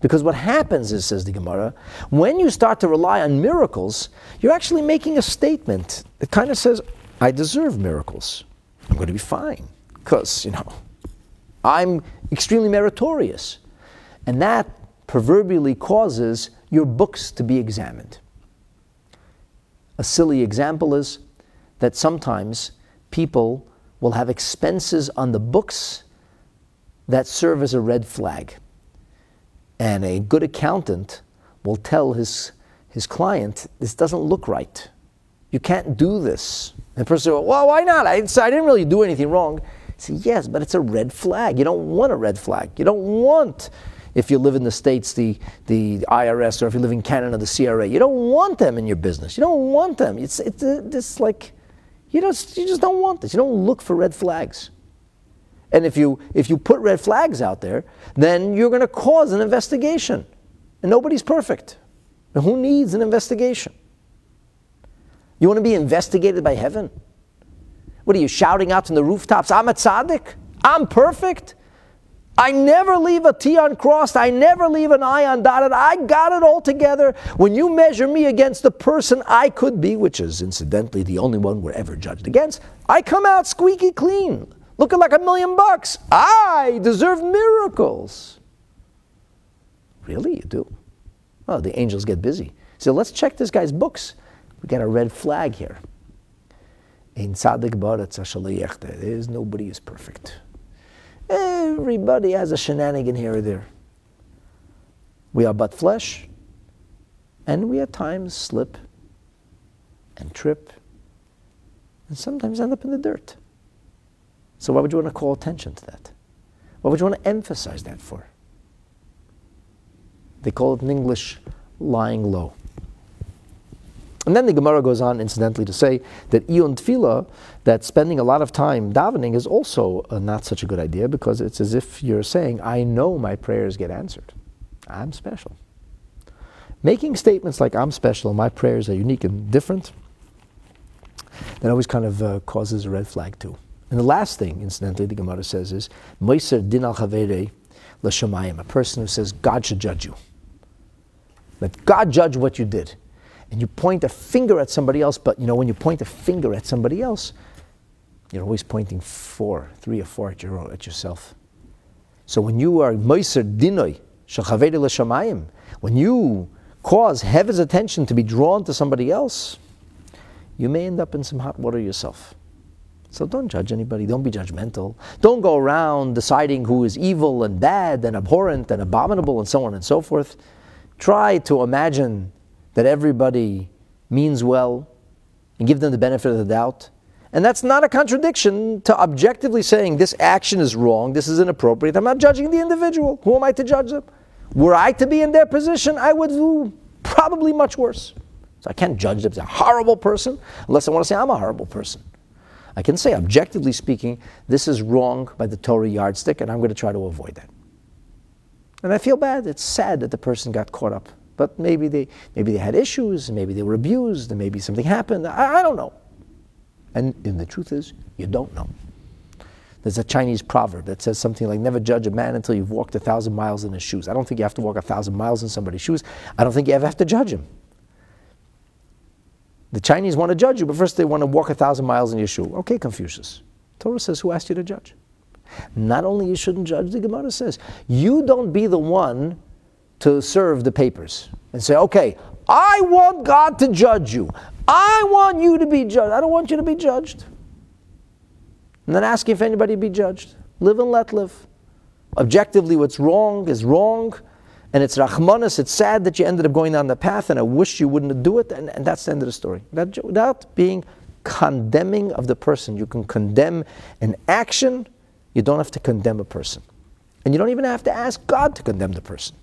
Because what happens is, says the Gemara, when you start to rely on miracles, you're actually making a statement that kind of says, I deserve miracles. I'm going to be fine because, you know, I'm extremely meritorious. And that proverbially causes your books to be examined. A silly example is that sometimes people will have expenses on the books that serve as a red flag. And a good accountant will tell his client, this doesn't look right. You can't do this. And the person will, well, why not? I didn't really do anything wrong. I say, yes, but it's a red flag. You don't want a red flag. You don't want, if you live in the States, the IRS, or if you live in Canada, the CRA. You don't want them in your business. You don't want them. It's like, you just don't want this. You don't look for red flags. And if you put red flags out there, then you're going to cause an investigation. And nobody's perfect. And who needs an investigation? You want to be investigated by heaven? What are you shouting out from the rooftops? I'm a tzaddik. I'm perfect. I never leave a T uncrossed. I never leave an I undotted. I got it all together. When you measure me against the person I could be, which is incidentally the only one we're ever judged against, I come out squeaky clean, looking like $1 million. I deserve miracles. Really? You do? Oh, the angels get busy. So let's check this guy's books. We got a red flag here. In Tzaddik Baratz HaShalei Yechte, nobody is perfect. Everybody has a shenanigan here or there. We are but flesh, and we at times slip and trip, and sometimes end up in the dirt. So why would you want to call attention to that? Why would you want to emphasize that for? They call it in English, lying low. And then the Gemara goes on, incidentally, to say that Iyun Tefillah, that spending a lot of time davening, is also not such a good idea, because it's as if you're saying, I know my prayers get answered. I'm special. Making statements like I'm special, my prayers are unique and different, that always kind of causes a red flag too. And the last thing, incidentally, the Gemara says is, Moiser din al chaverei l'shamayim, a person who says God should judge you. Let God judge what you did. And you point a finger at somebody else, but you know, when you point a finger at somebody else, you're always pointing three or four at your own, at yourself. So when you are Moiser dinoi shel chaverei l'shamayim, when you cause heaven's attention to be drawn to somebody else, you may end up in some hot water yourself. So don't judge anybody. Don't be judgmental. Don't go around deciding who is evil and bad and abhorrent and abominable and so on and so forth. Try to imagine that everybody means well and give them the benefit of the doubt. And that's not a contradiction to objectively saying this action is wrong, this is inappropriate. I'm not judging the individual. Who am I to judge them? Were I to be in their position, I would do probably much worse. So I can't judge them as a horrible person unless I want to say I'm a horrible person. I can say, objectively speaking, this is wrong by the Torah yardstick, and I'm going to try to avoid that. And I feel bad. It's sad that the person got caught up. But maybe they had issues, and maybe they were abused, and maybe something happened. I don't know. And the truth is, you don't know. There's a Chinese proverb that says something like, never judge a man until you've walked 1,000 miles in his shoes. I don't think you have to walk 1,000 miles in somebody's shoes. I don't think you ever have to judge him. The Chinese want to judge you, but first they want to walk 1,000 miles in your shoe. Okay, Confucius. Torah says, who asked you to judge? Not only you shouldn't judge, the Gemara says, you don't be the one to serve the papers and say, okay, I want God to judge you. I want you to be judged. I don't want you to be judged. I'm not asking if anybody be judged. Live and let live. Objectively, what's wrong is wrong. And it's rachmanis, it's sad that you ended up going down the path, and I wish you wouldn't do it, and that's the end of the story. Without being condemning of the person. You can condemn an action, you don't have to condemn a person. And you don't even have to ask God to condemn the person.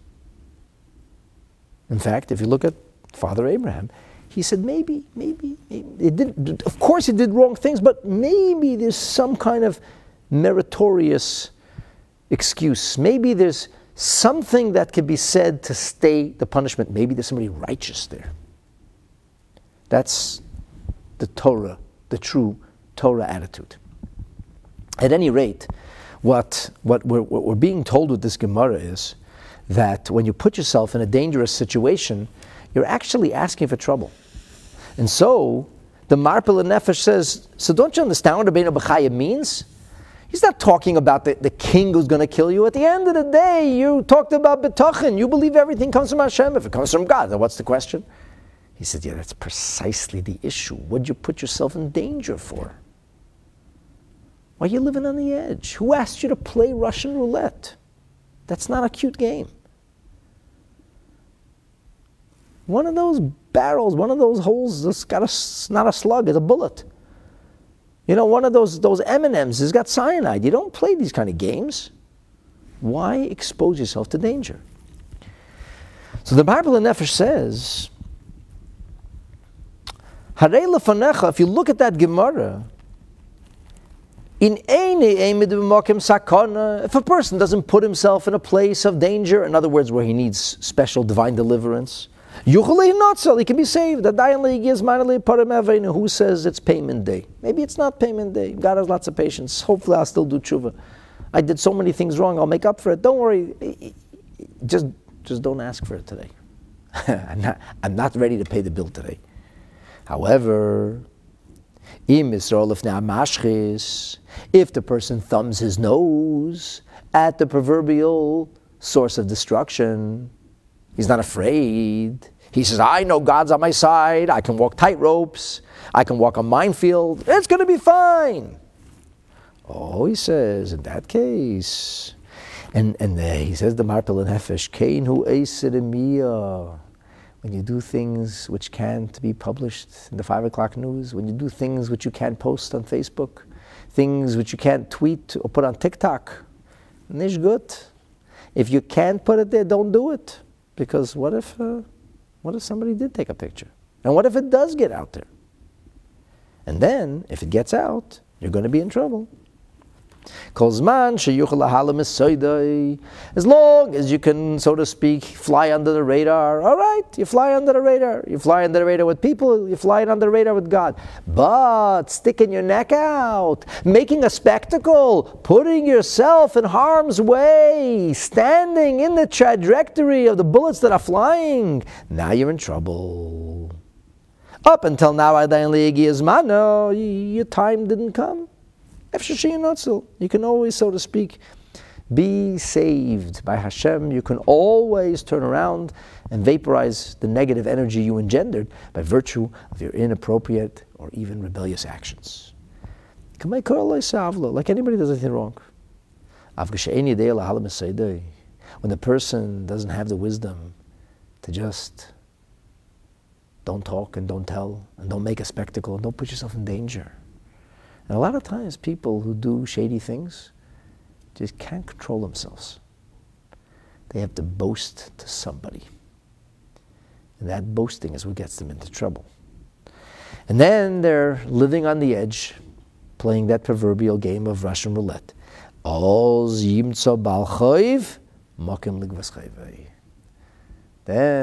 In fact, if you look at Father Abraham, he said, maybe it did, of course he did wrong things, but maybe there's some kind of meritorious excuse. Maybe there's something that could be said to stay the punishment. Maybe there's somebody righteous there. That's the Torah, the true Torah attitude. At any rate, what we're being told with this Gemara is that when you put yourself in a dangerous situation, you're actually asking for trouble. And so, the Marpeh L'Nefesh says, so don't you understand what Rabbeinu Bachya means? He's not talking about the king who's going to kill you. At the end of the day, you talked about Bitachon. You believe everything comes from Hashem. If it comes from God, then what's the question? He said, yeah, that's precisely the issue. What'd you put yourself in danger for? Why are you living on the edge? Who asked you to play Russian roulette? That's not a cute game. One of those barrels, one of those holes, it's not a slug, it's a bullet. You know, one of those M&Ms has got cyanide. You don't play these kind of games. Why expose yourself to danger? So the Marpeh L'Nefesh says, Harei lefanecha, if you look at that Gemara, in eini eimid b'makom sakana, if a person doesn't put himself in a place of danger, in other words, where he needs special divine deliverance, Yuchalei Notzel, he can be saved. Who says it's payment day? Maybe it's not payment day. God has lots of patience. Hopefully I'll still do tshuva. I did so many things wrong, I'll make up for it. Don't worry. Just don't ask for it today. I'm not ready to pay the bill today. However, if the person thumbs his nose at the proverbial source of destruction, he's not afraid. He says, I know God's on my side. I can walk tight ropes. I can walk a minefield. It's going to be fine. Oh, he says, in that case. And he says, the Marpeh L'Nefesh, Kain hu eisidemiya. When you do things which can't be published in the 5 o'clock news, when you do things which you can't post on Facebook, things which you can't tweet or put on TikTok, nish gut. If you can't put it there, don't do it. Because what if somebody did take a picture? And what if it does get out there? And then, if it gets out, you're going to be in trouble. As long as you can, so to speak, fly under the radar, all right, you fly under the radar. You fly under the radar with people, you fly under the radar with God. But sticking your neck out, making a spectacle, putting yourself in harm's way, standing in the trajectory of the bullets that are flying, now you're in trouble. Up until now, your time didn't come. You can always, so to speak, be saved by Hashem. You can always turn around and vaporize the negative energy you engendered by virtue of your inappropriate or even rebellious actions. Like anybody does anything wrong. When the person doesn't have the wisdom to just don't talk and don't tell and don't make a spectacle and don't put yourself in danger. And a lot of times people who do shady things just can't control themselves. They have to boast to somebody. And that boasting is what gets them into trouble. And then they're living on the edge, playing that proverbial game of Russian roulette. Then the Rebbeinu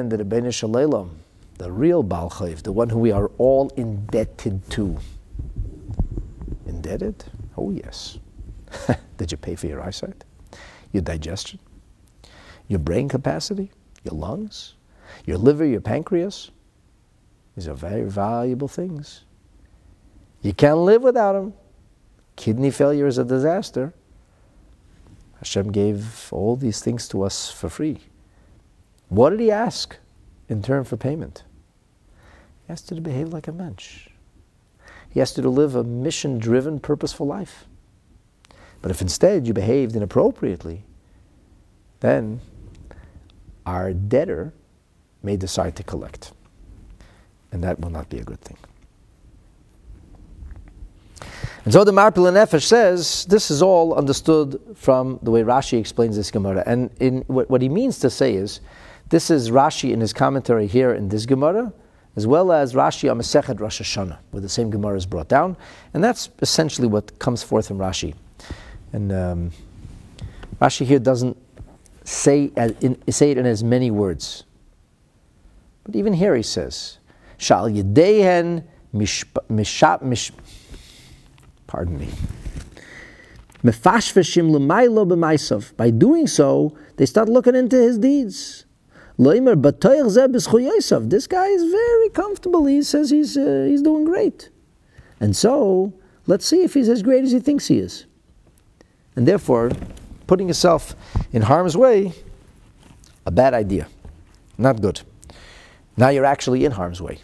Shaleilam, the real Baal HaBitachon, the one who we are all indebted to. Indebted? Oh yes. Did you pay for your eyesight, your digestion, your brain capacity, your lungs, your liver, your pancreas? These are very valuable things. You can't live without them. Kidney failure is a disaster. Hashem gave all these things to us for free. What did he ask in turn for payment? He asked you to behave like a mensch. He asked you to live a mission-driven, purposeful life. But if instead you behaved inappropriately, then our debtor may decide to collect. And that will not be a good thing. And so the Marpeh L'Nefesh says, this is all understood from the way Rashi explains this Gemara. And in what he means to say is, this is Rashi in his commentary here in this Gemara, as well as Rashi on Masechet Rosh Hashanah, where the same Gemara is brought down. And that's essentially what comes forth from Rashi. And Rashi here doesn't say it in as many words. But even here he says, Shal Yedehen Mefashveshim L'maylo B'maisav. By doing so, they start looking into his deeds. This guy is very comfortable. He says he's doing great. And so, let's see if he's as great as he thinks he is. And therefore, putting yourself in harm's way, a bad idea. Not good. Now you're actually in harm's way.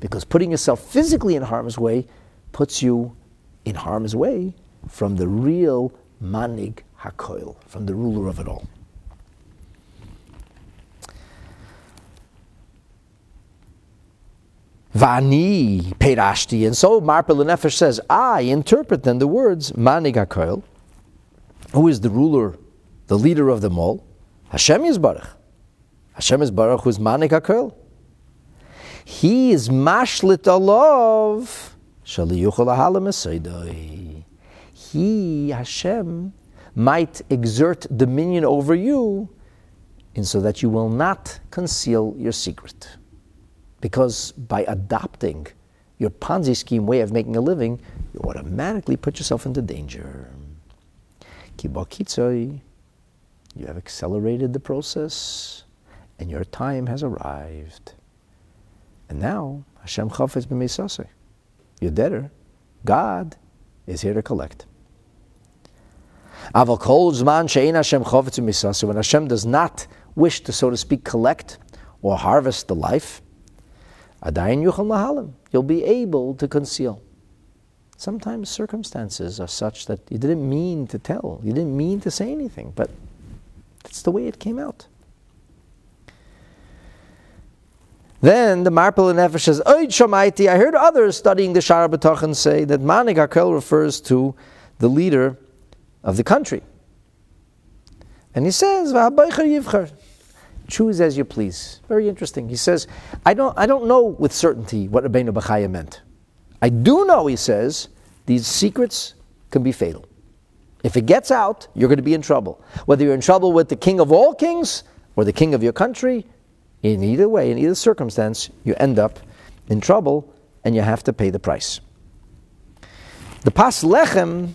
Because putting yourself physically in harm's way puts you in harm's way from the real Manig HaKoil, from the ruler of it all. Vani Perashti. And so Marpeh L'Nefesh says, I interpret then the words Manig HaKoil, who is the ruler, the leader of them all, Hashem Yisbarach. Hashem Yisbarach, who is Manig HaKoil. He is Mashlit Alav Shali Yuchal Ahalam Esaydai. He, Hashem, might exert dominion over you, and so that you will not conceal your secret. Because by adopting your Ponzi scheme way of making a living, you automatically put yourself into danger. Kibokitzoi, you have accelerated the process, and your time has arrived. And now, Hashem Chafetz B'meisase, your debtor, God, is here to collect. Aval kol zman she'ein Hashem Chafetz B'meisase, when Hashem does not wish to, so to speak, collect or harvest the life, Adayin Yuchal Lahalim, you'll be able to conceal. Sometimes circumstances are such that you didn't mean to tell, you didn't mean to say anything, but that's the way it came out. Then the Marpeh L'Nefesh says, Oid Shomaiti, I heard others studying the Sha'ar HaBitachon say that Manig HaKoil refers to the leader of the country. And he says, V'haboicher Yivcher, Choose as you please. Very interesting. He says, I don't know with certainty what Rabbeinu Bachya meant. I do know, he says, these secrets can be fatal. If it gets out, you're going to be in trouble. Whether you're in trouble with the king of all kings or the king of your country, in either way, in either circumstance, you end up in trouble and you have to pay the price. The Pas Lechem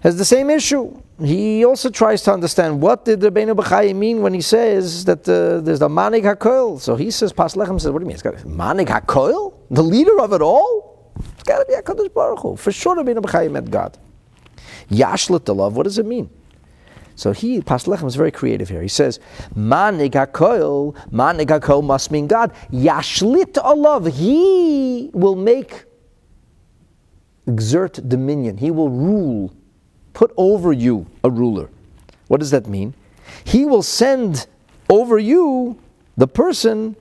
has the same issue. He also tries to understand what did Rabbeinu Bachya mean when he says that there's the Manig HaKoil. So he says, Pas Lechem says, what do you mean? It's got Manig HaKoil? The leader of it all? It's got to be HaKadosh Baruch Hu. For sure Rabbeinu Bachya meant God. Yashlet the love, what does it mean? So he, Pas Lechem, is very creative here. He says, Manig HaKoil must mean God. Yashlit alav, he will make, exert dominion. He will rule, put over you a ruler. What does that mean? He will send over you the person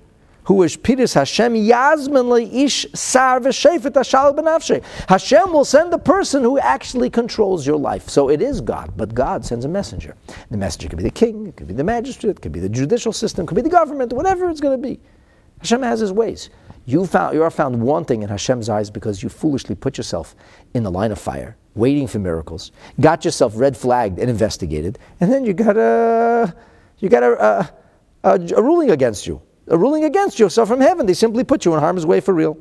who is Piris Hashem Yazman Leish Sar V'Shefet Hashal B'Nafshe. Hashem will send the person who actually controls your life. So it is God, but God sends a messenger. The messenger could be the king, it could be the magistrate, it could be the judicial system, it could be the government, whatever it's going to be. Hashem has his ways. You are found wanting in Hashem's eyes because you foolishly put yourself in the line of fire, waiting for miracles, got yourself red flagged and investigated, and then you got a ruling against you. A ruling against yourself from heaven. They simply put you in harm's way for real.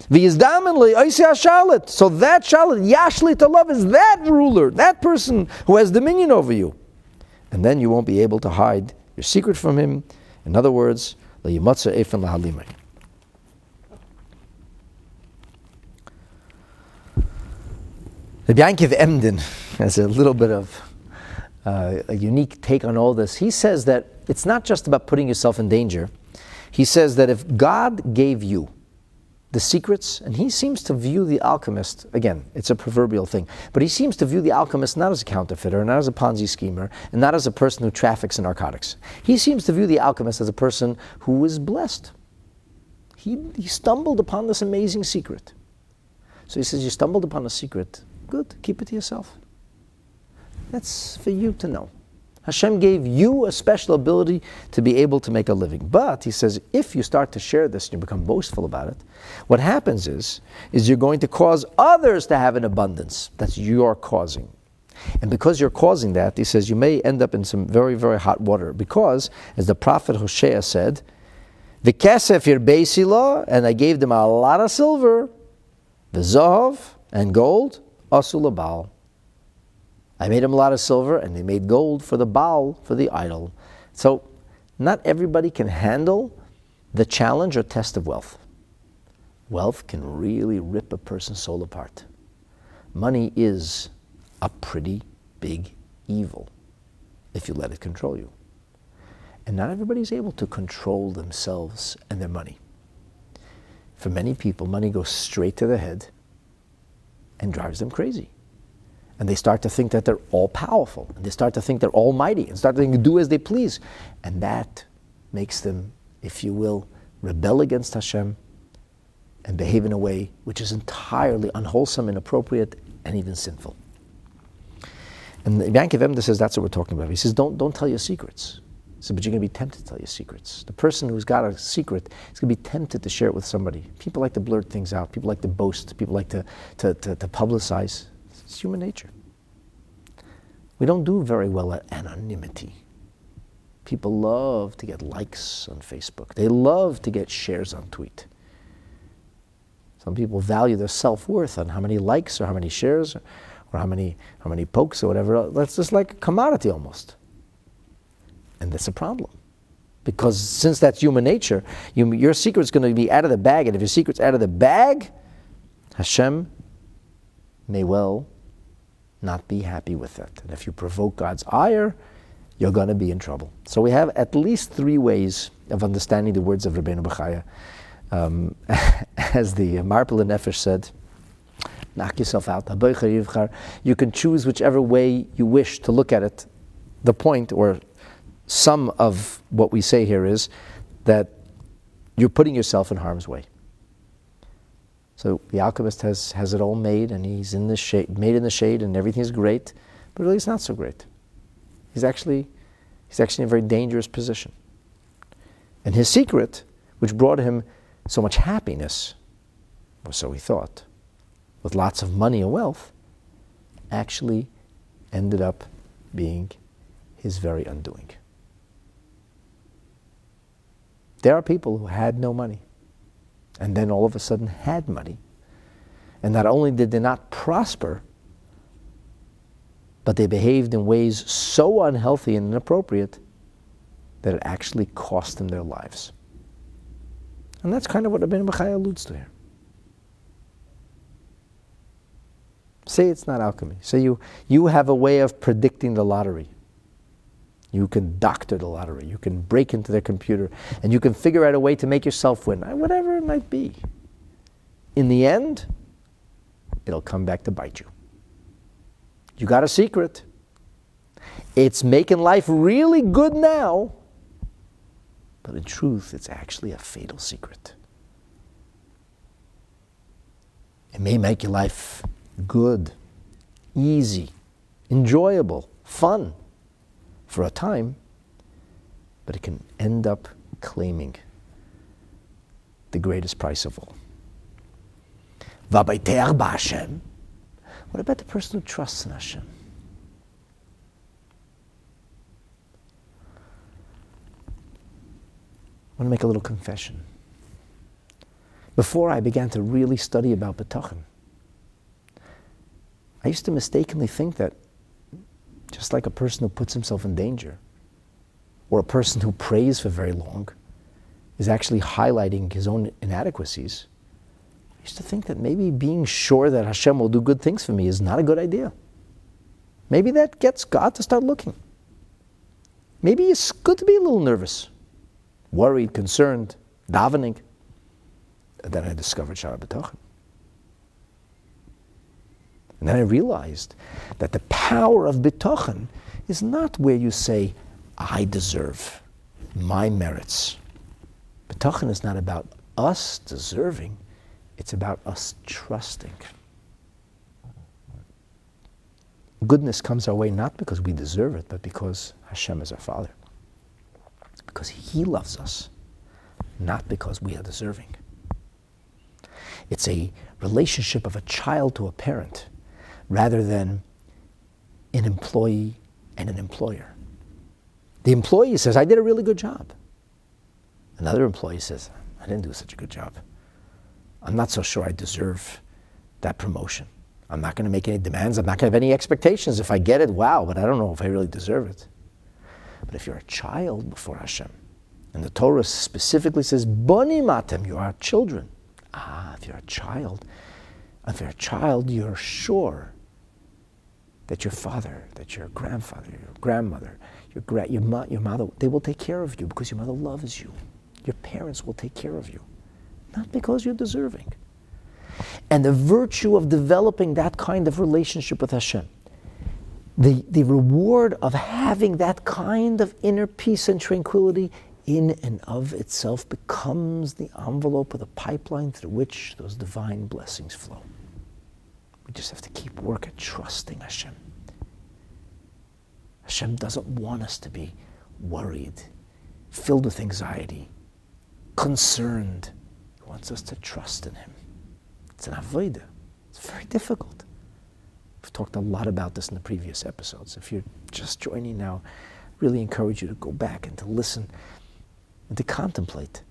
So that Shalit, Yashlit Alav, is that ruler, that person who has dominion over you. And then you won't be able to hide your secret from him. In other words, L'yimatza Efen L'halimay. Rabbi Akiva Emden has a little bit of a unique take on all this. He says that it's not just about putting yourself in danger. He says that if God gave you the secrets, and he seems to view the alchemist, again, it's a proverbial thing, but he seems to view the alchemist not as a counterfeiter, not as a Ponzi schemer, and not as a person who traffics in narcotics. He seems to view the alchemist as a person who is blessed. He stumbled upon this amazing secret. So he says, you stumbled upon a secret, good, keep it to yourself. That's for you to know. Hashem gave you a special ability to be able to make a living. But, he says, if you start to share this and you become boastful about it, what happens is you're going to cause others to have an abundance. That's your causing. And because you're causing that, he says, you may end up in some very, very hot water. Because, as the prophet Hosea said, V'kesef yirbeisilah, and I gave them a lot of silver, v'zohov, and gold, asu lebal. I made them a lot of silver, and they made gold for the Baal, for the idol. So, not everybody can handle the challenge or test of wealth. Wealth can really rip a person's soul apart. Money is a pretty big evil, if you let it control you. And not everybody is able to control themselves and their money. For many people, money goes straight to the head and drives them crazy. And they start to think that they're all-powerful. And they start to think they're almighty. And start to think, do as they please. And that makes them, if you will, rebel against Hashem and behave in a way which is entirely unwholesome, inappropriate, and even sinful. And Ibn Ezra says that's what we're talking about. He says, don't tell your secrets. He says, but you're going to be tempted to tell your secrets. The person who's got a secret is going to be tempted to share it with somebody. People like to blurt things out. People like to boast. People like to publicize. It's human nature. We don't do very well at anonymity. People love to get likes on Facebook. They love to get shares on tweet. Some people value their self-worth on how many likes or how many shares or how many pokes or whatever. That's just like a commodity almost. And that's a problem. Because since that's human nature, your secret's going to be out of the bag. And if your secret's out of the bag, Hashem may well not be happy with it. And if you provoke God's ire, you're going to be in trouble. So we have at least three ways of understanding the words of Rabbeinu Bachya. As the Marpeh L'Nefesh said, knock yourself out. You can choose whichever way you wish to look at it. The point, or some of what we say here, is that you're putting yourself in harm's way. So the alchemist has it all made, and he's in the shade, made in the shade, and everything's great, but really it's not so great. He's actually he's actually in a very dangerous position. And his secret, which brought him so much happiness, or so he thought, with lots of money and wealth, actually ended up being his very undoing. There are people who had no money, and then all of a sudden had money. And not only did they not prosper, but they behaved in ways so unhealthy and inappropriate that it actually cost them their lives. And that's kind of what Rabbeinu Bachya alludes to here. Say it's not alchemy. Say you have a way of predicting the lottery. You can doctor the lottery. You can break into their computer. And you can figure out a way to make yourself win, whatever it might be. In the end, it'll come back to bite you. You got a secret. It's making life really good now. But in truth, it's actually a fatal secret. It may make your life good, easy, enjoyable, fun for a time, but it can end up claiming the greatest price of all. What about the person who trusts in Hashem? I want to make a little confession. Before I began to really study about Bitachon, I used to mistakenly think that just like a person who puts himself in danger, or a person who prays for very long, is actually highlighting his own inadequacies, I used to think that maybe being sure that Hashem will do good things for me is not a good idea. Maybe that gets God to start looking. Maybe it's good to be a little nervous, worried, concerned, davening. And then I discovered Sha'ar HaBitachon. And then I realized that the power of Bitachon is not where you say, I deserve my merits. Bitachon is not about us deserving, it's about us trusting. Goodness comes our way not because we deserve it, but because Hashem is our Father. Because He loves us, not because we are deserving. It's a relationship of a child to a parent, rather than an employee and an employer. The employee says, I did a really good job. Another employee says, I didn't do such a good job. I'm not so sure I deserve that promotion. I'm not going to make any demands. I'm not going to have any expectations. If I get it, wow, but I don't know if I really deserve it. But if you're a child before Hashem, and the Torah specifically says, Boni matem, you are children. If you're a child, you're sure that your father, that your grandfather, your grandmother, your mother, they will take care of you because your mother loves you. Your parents will take care of you, not because you're deserving. And the virtue of developing that kind of relationship with Hashem, the reward of having that kind of inner peace and tranquility in and of itself becomes the envelope or the pipeline through which those divine blessings flow. We just have to keep work at trusting Hashem. Hashem doesn't want us to be worried, filled with anxiety, concerned. He wants us to trust in Him. It's an avodah. It's very difficult. We've talked a lot about this in the previous episodes. If you're just joining now, I really encourage you to go back and to listen and to contemplate,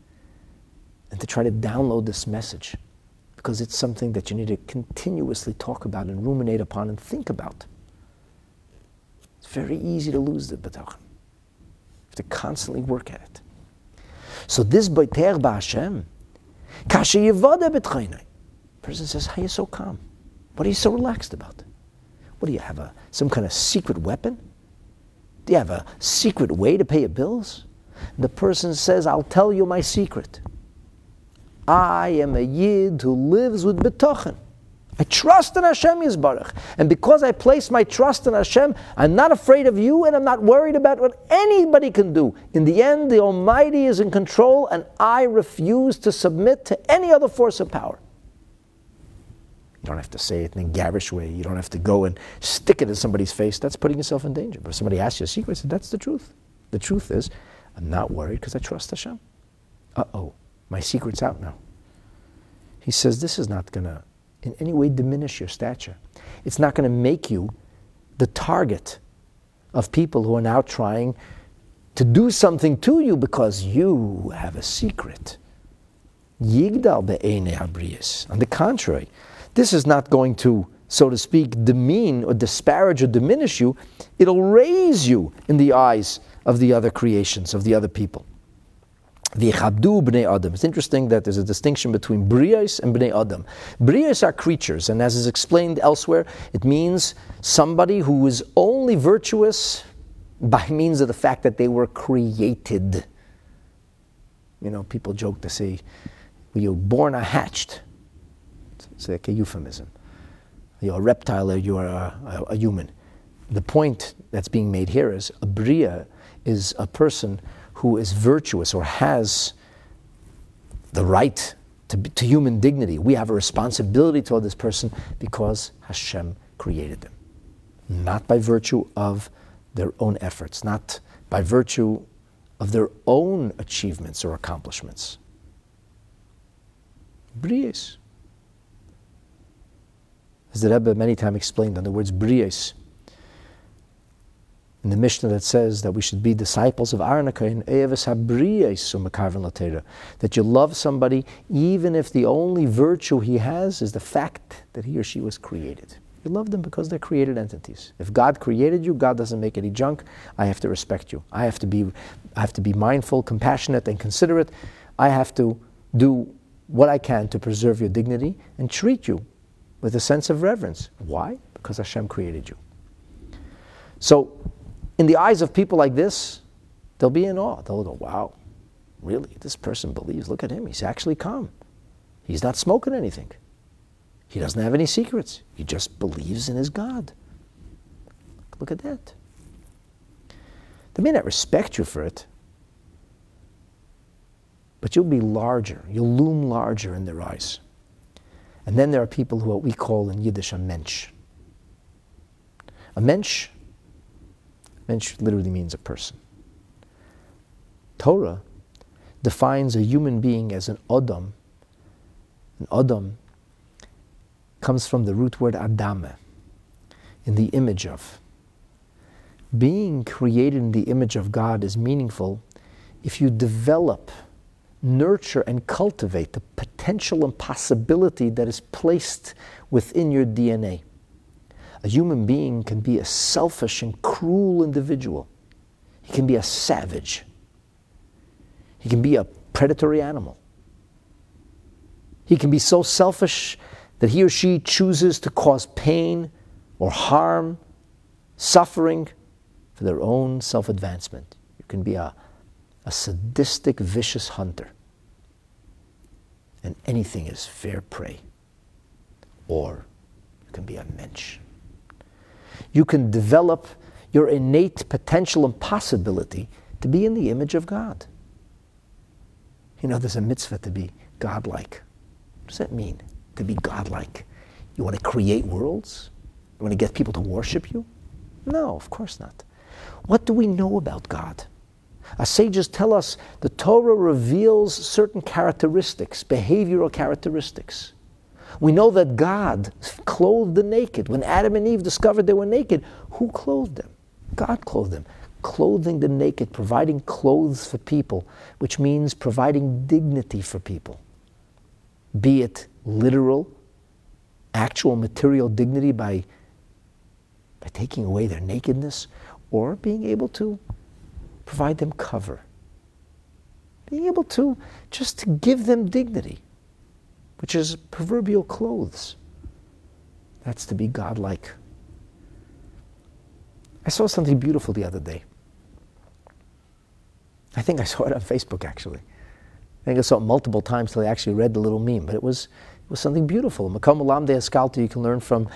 and to try to download this message, because it's something that you need to continuously talk about and ruminate upon and think about. It's very easy to lose the Bitachon. You have to constantly work at it. So this Boiter B'Hashem, Kasha Yevada B'Tchaynai, person says, how are you so calm? What are you so relaxed about? What do you have, some kind of secret weapon? Do you have a secret way to pay your bills? The person says, I'll tell you my secret. I am a Yid who lives with Bitachon. I trust in Hashem Yisbarach. And because I place my trust in Hashem, I'm not afraid of you and I'm not worried about what anybody can do. In the end, the Almighty is in control and I refuse to submit to any other force of power. You don't have to say it in a garish way. You don't have to go and stick it in somebody's face. That's putting yourself in danger. But if somebody asks you a secret, that's the truth. The truth is, I'm not worried because I trust Hashem. Uh-oh, my secret's out now. He says this is not going to in any way diminish your stature. It's not going to make you the target of people who are now trying to do something to you because you have a secret. Yigdal be'enei habriyos. On the contrary, this is not going to, so to speak, demean or disparage or diminish you. It'll raise you in the eyes of the other creations, of the other people. V'yechabdu b'nei Adam. It's interesting that there's a distinction between Briyos and b'nei Adam. Briyos are creatures, and as is explained elsewhere, it means somebody who is only virtuous by means of the fact that they were created. You know, people joke to say, were you born or hatched? It's like a euphemism. You're a reptile or you're a human. The point that's being made here is a Briya is a person who is virtuous or has the right to human dignity. We have a responsibility toward this person because Hashem created them. Not by virtue of their own efforts, not by virtue of their own achievements or accomplishments. Briyos. As the Rebbe many times explained on the words Briyos, in the Mishnah that says that we should be disciples of Aaron HaKohen, Eivas HaBriyos u'Mekarven LaTorah, that you love somebody even if the only virtue he has is the fact that he or she was created. You love them because they're created entities. If God created you, God doesn't make any junk. I have to respect you. I have to be mindful, compassionate, and considerate. I have to do what I can to preserve your dignity and treat you with a sense of reverence. Why? Because Hashem created you. So, in the eyes of people like this, they'll be in awe. They'll go, wow, really? This person believes. Look at him. He's actually calm. He's not smoking anything. He doesn't have any secrets. He just believes in his God. Look at that. They may not respect you for it, but you'll be larger. You'll loom larger in their eyes. And then there are people who are what we call in Yiddish a mensch. A mensch, mensch literally means a person. Torah defines a human being as an Adam. An Adam comes from the root word Adamah, in the image of. Being created in the image of God is meaningful if you develop, nurture, and cultivate the potential and possibility that is placed within your DNA. A human being can be a selfish and cruel individual. He can be a savage. He can be a predatory animal. He can be so selfish that he or she chooses to cause pain or harm, suffering for their own self-advancement. You can be a sadistic, vicious hunter. And anything is fair prey. Or you can be a mensch. You can develop your innate potential and possibility to be in the image of God. You know, there's a mitzvah to be godlike. What does that mean? To be godlike. You want to create worlds? You want to get people to worship you? No, of course not. What do we know about God? Our sages tell us the Torah reveals certain characteristics, behavioral characteristics. We know that God clothed the naked. When Adam and Eve discovered they were naked, who clothed them? God clothed them. Clothing the naked, providing clothes for people, which means providing dignity for people. Be it literal, actual material dignity by taking away their nakedness, or being able to provide them cover. Being able to just to give them dignity, which is proverbial clothes. That's to be godlike. I saw something beautiful the other day. I think I saw it on Facebook, actually. I think I saw it multiple times till I actually read the little meme, but it was something beautiful. Makom olam de askalta, you can learn from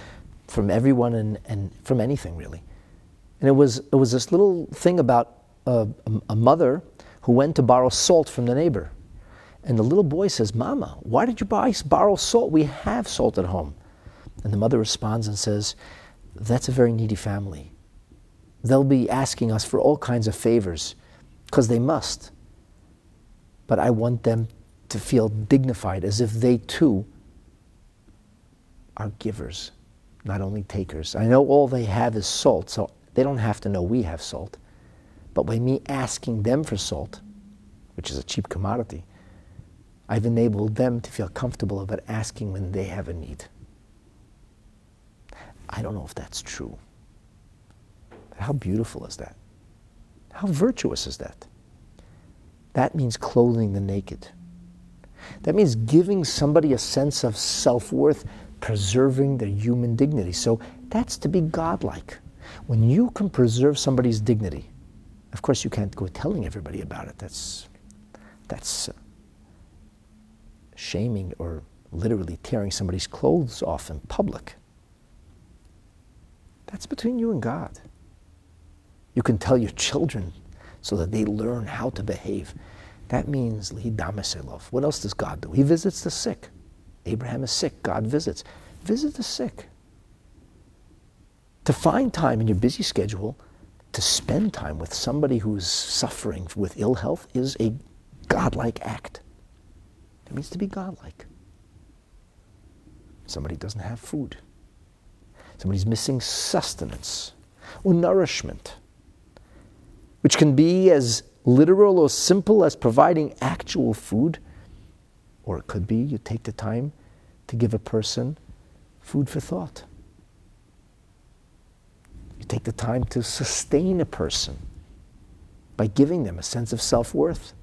everyone and from anything, really. And it was this little thing about a mother who went to borrow salt from the neighbor. And the little boy says, Mama, why did you borrow salt? We have salt at home. And the mother responds and says, that's a very needy family. They'll be asking us for all kinds of favors. because they must. But I want them to feel dignified, as if they too are givers, not only takers. I know all they have is salt, so they don't have to know we have salt. But by me asking them for salt, which is a cheap commodity, I've enabled them to feel comfortable about asking when they have a need. I don't know if that's true. But how beautiful is that? How virtuous is that? That means clothing the naked. That means giving somebody a sense of self-worth, preserving their human dignity. So that's to be godlike. When you can preserve somebody's dignity, of course you can't go telling everybody about it. That's shaming or literally tearing somebody's clothes off in public. That's between you and God. You can tell your children so that they learn how to behave. That means l'hidameselav. What else does God do? He visits the sick. Abraham is sick. God visits. Visit the sick. To find time in your busy schedule to spend time with somebody who is suffering with ill health is a godlike act. It means to be godlike. Somebody doesn't have food. Somebody's missing sustenance or nourishment, which can be as literal or simple as providing actual food, or it could be you take the time to give a person food for thought. You take the time to sustain a person by giving them a sense of self-worth.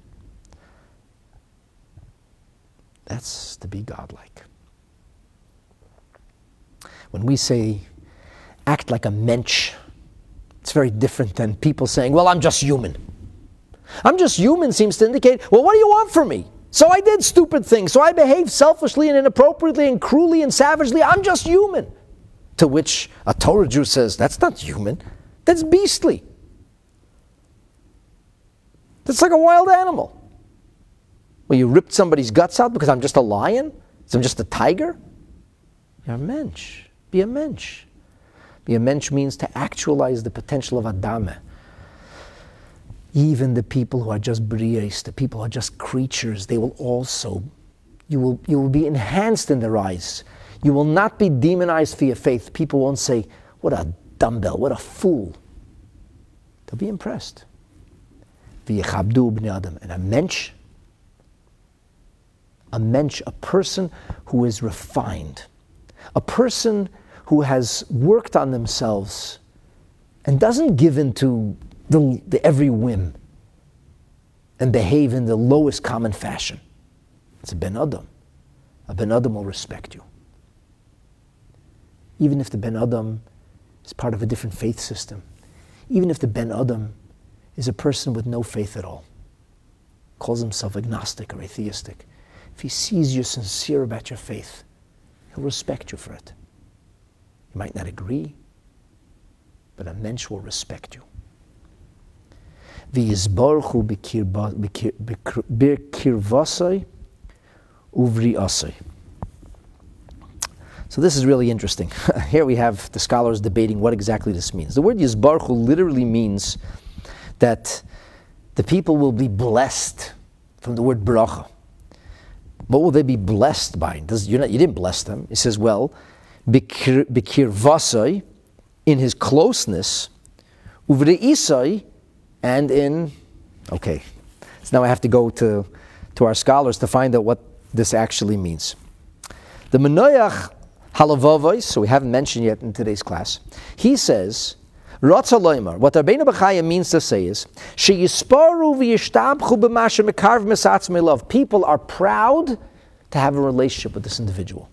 That's to be godlike. When we say, act like a mensch, it's very different than people saying, well, I'm just human. I'm just human seems to indicate, well, what do you want from me? So I did stupid things. So I behaved selfishly and inappropriately and cruelly and savagely. I'm just human. To which a Torah Jew says, that's not human. That's beastly. That's like a wild animal. Well, you ripped somebody's guts out because I'm just a lion? I'm just a tiger? You're a mensch. Be a mensch. Be a mensch means to actualize the potential of Adamah. Even the people who are just briyos, the people who are just creatures, they will also, you will be enhanced in their eyes. You will not be demonized for your faith. People won't say, what a dumbbell, what a fool. They'll be impressed. V'yechabdu b'nei Adam. And a mensch, a person who is refined, a person who has worked on themselves and doesn't give in to the every whim and behave in the lowest common fashion. It's a Ben Adam. A Ben Adam will respect you. Even if the Ben Adam is part of a different faith system, even if the Ben Adam is a person with no faith at all, calls himself agnostic or atheistic, if he sees you're sincere about your faith, he'll respect you for it. You might not agree, but a mensch will respect you. V'yizbarchu b'kirvasai uvriasai. So this is really interesting. Here we have the scholars debating what exactly this means. The word yizbarchu literally means that the people will be blessed, from the word bracha. What will they be blessed by? You didn't bless them. It says, well, b'kirvasai, in his closeness, uvriasai, and in, okay, so now I have to go to our scholars to find out what this actually means. The Menoyach Halavavos, so we haven't mentioned yet in today's class, he says, Ratza Loimar, what Rabbeinu Bachya means to say is, Sheyisparu v'yishtabchu b'mashem mekarv mesatzmei love. People are proud to have a relationship with this individual.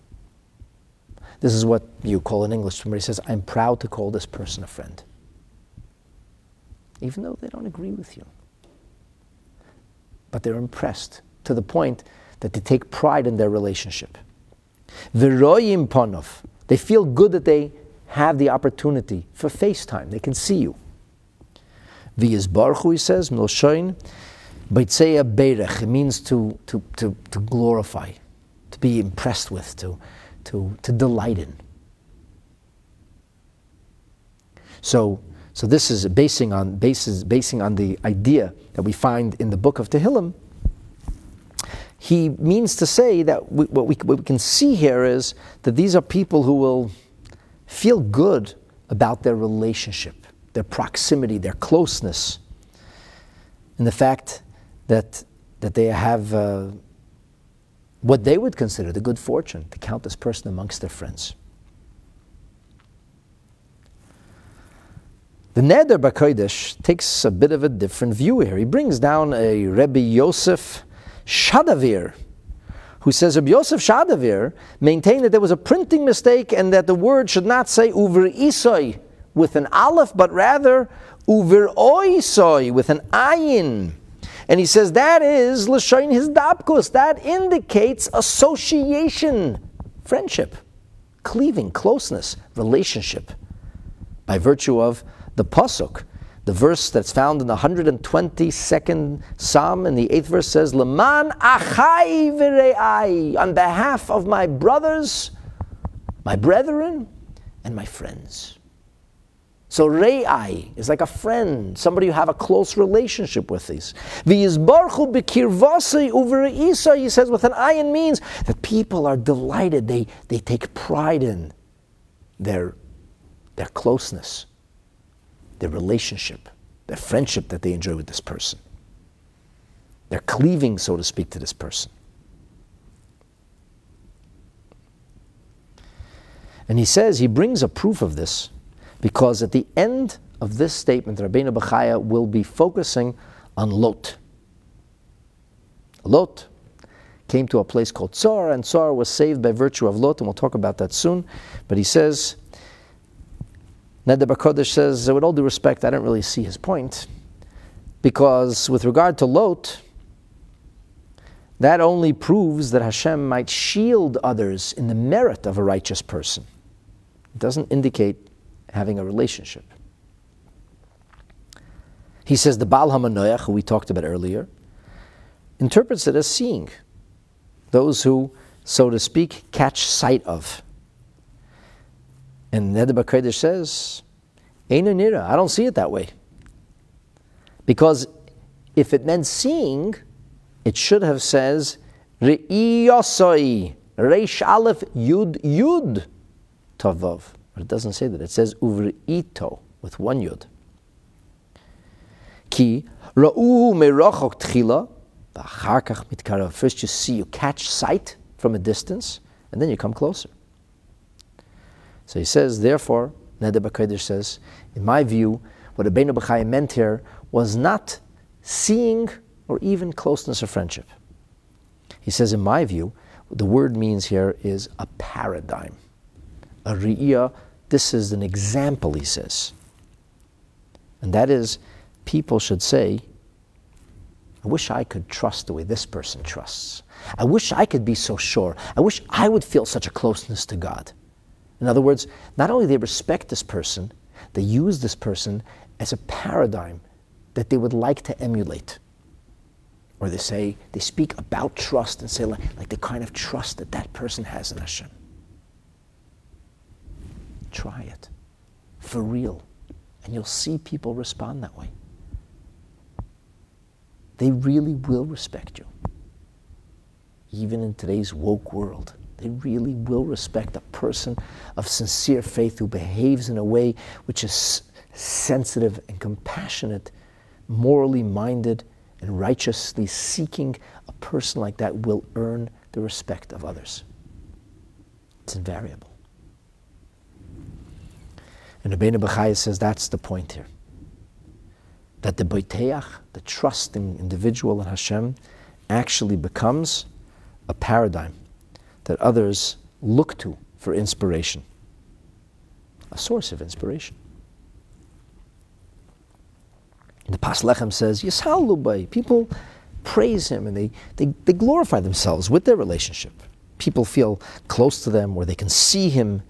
This is what you call in English, somebody says, I'm proud to call this person a friend, even though they don't agree with you. But they're impressed to the point that they take pride in their relationship. V'royim panov. They feel good that they have the opportunity for FaceTime. They can see you. V'yizbarchu, he says, milshoin, b'tzei berech. It means to glorify, to be impressed with, to delight in. So So this is basing on the idea that we find in the book of Tehillim. He means to say that what we can see here is that these are people who will feel good about their relationship, their proximity, their closeness, and the fact that they have what they would consider the good fortune to count this person amongst their friends. The Neder BaKodesh takes a bit of a different view here. He brings down a Rebbe Yosef Shadavir, who says Rebbe Yosef Shadavir maintained that there was a printing mistake and that the word should not say Uver Isoy with an aleph, but rather Uver Oisoy with an ayin. And he says that is L'shoin Hizdabkus, that indicates association, friendship, cleaving, closeness, relationship, by virtue of the pasuk, the verse that's found in the 122nd Psalm, in the 8th verse says, "Leman achai v're'ai," on behalf of my brothers, my brethren, and my friends. So re'ai is like a friend, somebody you have a close relationship with. These v'yizbarchu b'kirvasi u'v're'isa, he says with an ayin, means that people are delighted. They take pride in their closeness, their relationship, their friendship that they enjoy with this person. They're cleaving, so to speak, to this person. And he says, he brings a proof of this, because at the end of this statement, Rabbeinu Bachya will be focusing on Lot. Lot came to a place called Tsar, and Tsar was saved by virtue of Lot, and we'll talk about that soon. But he says, Neder BaKodesh says, with all due respect, I don't really see his point, because with regard to Lot, that only proves that Hashem might shield others in the merit of a righteous person. It doesn't indicate having a relationship. He says the Baal HaManoach, who we talked about earlier, interprets it as seeing, those who, so to speak, catch sight of. And Neder BaKodesh says, Eino Nira, I don't see it that way. Because if it meant seeing, it should have says, Re'i Yosoi, Reish Aleph Yud Yud Tavav. But it doesn't say that. It says, Uvri'ito, with one Yud. Ki, Ra'uhu Merochok Tchila, V'acharkach Mitkarav. First you see, you catch sight from a distance, and then you come closer. So he says, therefore, Neder BaKodesh says, in my view, what Rabbeinu Bachya meant here was not seeing or even closeness of friendship. He says, in my view, the word means here is a paradigm. A ri'iyah, this is an example, he says. And that is, people should say, I wish I could trust the way this person trusts. I wish I could be so sure. I wish I would feel such a closeness to God. In other words, not only they respect this person, they use this person as a paradigm that they would like to emulate. Or they say, they speak about trust and say like the kind of trust that that person has in Hashem. Try it, for real. And you'll see people respond that way. They really will respect you. Even in today's woke world, they really will respect a person of sincere faith who behaves in a way which is sensitive and compassionate, morally minded, and righteously seeking. A person like that will earn the respect of others. It's invariable. And Rabbeinu Bachya says that's the point here. That the boiteach, the trusting individual in Hashem, actually becomes a paradigm that others look to for inspiration, a source of inspiration. The Pas Lechem says, Yisal Lubai, people praise him and they glorify themselves with their relationship. People feel close to them, or they can see him.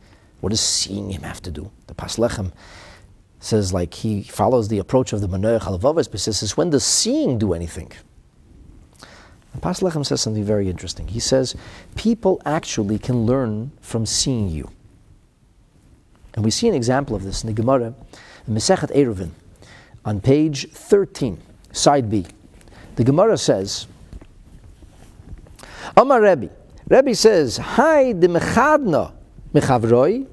What does seeing him have to do? The Pas Lechem says, like, he follows the approach of the Manoach Halavavas, but says, when does seeing do anything? Pas Lechem says something very interesting. He says, people actually can learn from seeing you. And we see an example of this in the Gemara, in Masechet Eruvin, on page 13, side B. The Gemara says, Amar Rebbe. Rebbe says, Hai de mechadna mechavroi.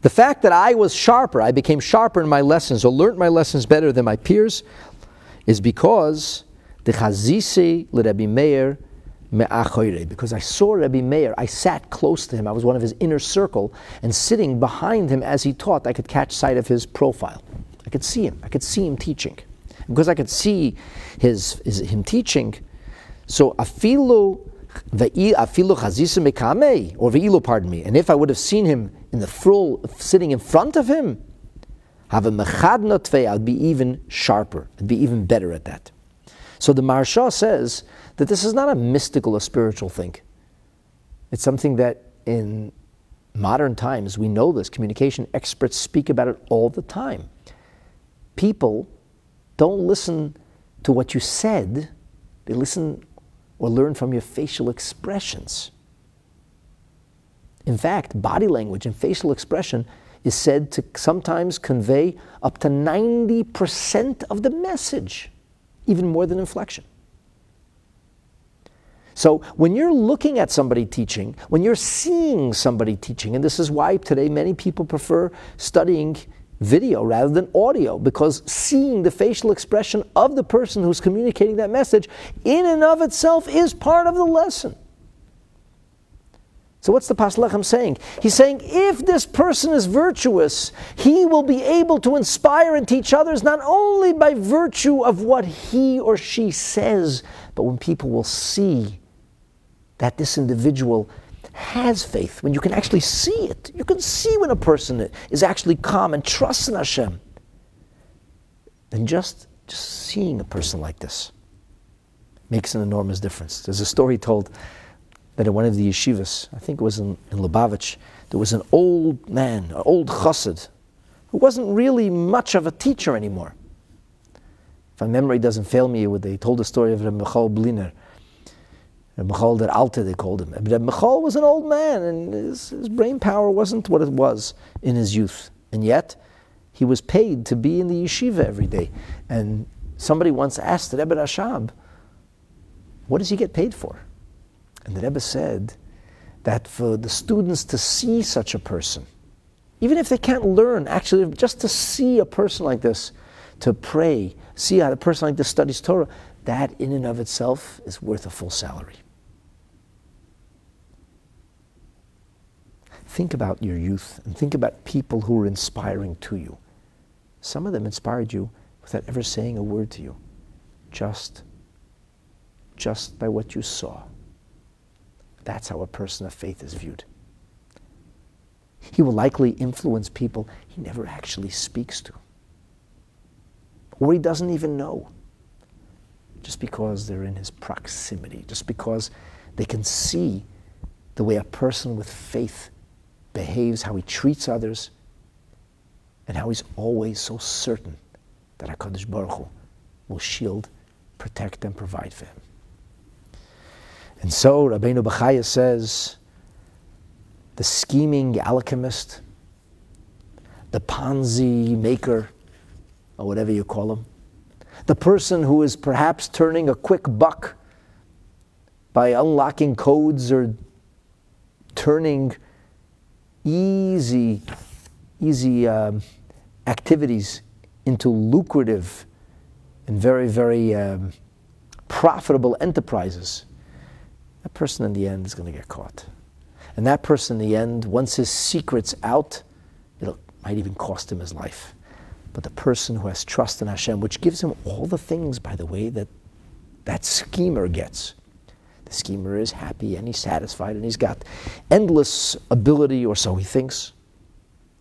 The fact that I was sharper, I became sharper in my lessons, or learned my lessons better than my peers, is because the chazisi l'Rebbe Meir me'achoire. Because I saw Rebbe Meir, I sat close to him. I was one of his inner circle, and sitting behind him as he taught, I could catch sight of his profile. I could see him. I could see him teaching. Because I could see him teaching, so afilu chazisi mekamei, or ve'ilu, pardon me. And if I would have seen him in the full, sitting in front of him, have a mechadna tvei, I'd be even sharper. I'd be even better at that. So the Maharsha says that this is not a mystical or spiritual thing. It's something that in modern times, we know this. Communication experts speak about it all the time. People don't listen to what you said. They listen or learn from your facial expressions. In fact, body language and facial expression is said to sometimes convey up to 90% of the message, even more than inflection. So when you're looking at somebody teaching, when you're seeing somebody teaching, and this is why today many people prefer studying video rather than audio, because seeing the facial expression of the person who's communicating that message in and of itself is part of the lesson. So what's the Pas Lechem saying? He's saying if this person is virtuous, he will be able to inspire and teach others not only by virtue of what he or she says, but when people will see that this individual has faith, when you can actually see it. You can see when a person is actually calm and trusts in Hashem. And just seeing a person like this makes an enormous difference. There's a story told that at one of the yeshivas, I think it was in Lubavitch, there was an old man, an old chassid, who wasn't really much of a teacher anymore. If my memory doesn't fail me, they told the story of Rebbe Mechol Bliner. Rebbe Mechol der Alte, they called him. Rebbe Mechol was an old man, and his brain power wasn't what it was in his youth. And yet, he was paid to be in the yeshiva every day. And somebody once asked Rebbe Rashab, what does he get paid for? And the Rebbe said that for the students to see such a person, even if they can't learn, actually, just to see a person like this, to pray, see how a person like this studies Torah, that in and of itself is worth a full salary. Think about your youth and think about people who are inspiring to you. Some of them inspired you without ever saying a word to you, just by what you saw. That's how a person of faith is viewed. He will likely influence people he never actually speaks to, or he doesn't even know, just because they're in his proximity, just because they can see the way a person with faith behaves, how he treats others, and how he's always so certain that HaKadosh Baruch Hu will shield, protect, and provide for him. And so Rabbeinu Bachya says, the scheming alchemist, the Ponzi maker, or whatever you call him, the person who is perhaps turning a quick buck by unlocking codes or turning easy activities into lucrative and very, very profitable enterprises, that person in the end is going to get caught. And that person in the end, once his secret's out, it might even cost him his life. But the person who has trust in Hashem, which gives him all the things, by the way, that schemer gets. The schemer is happy and he's satisfied and he's got endless ability, or so he thinks.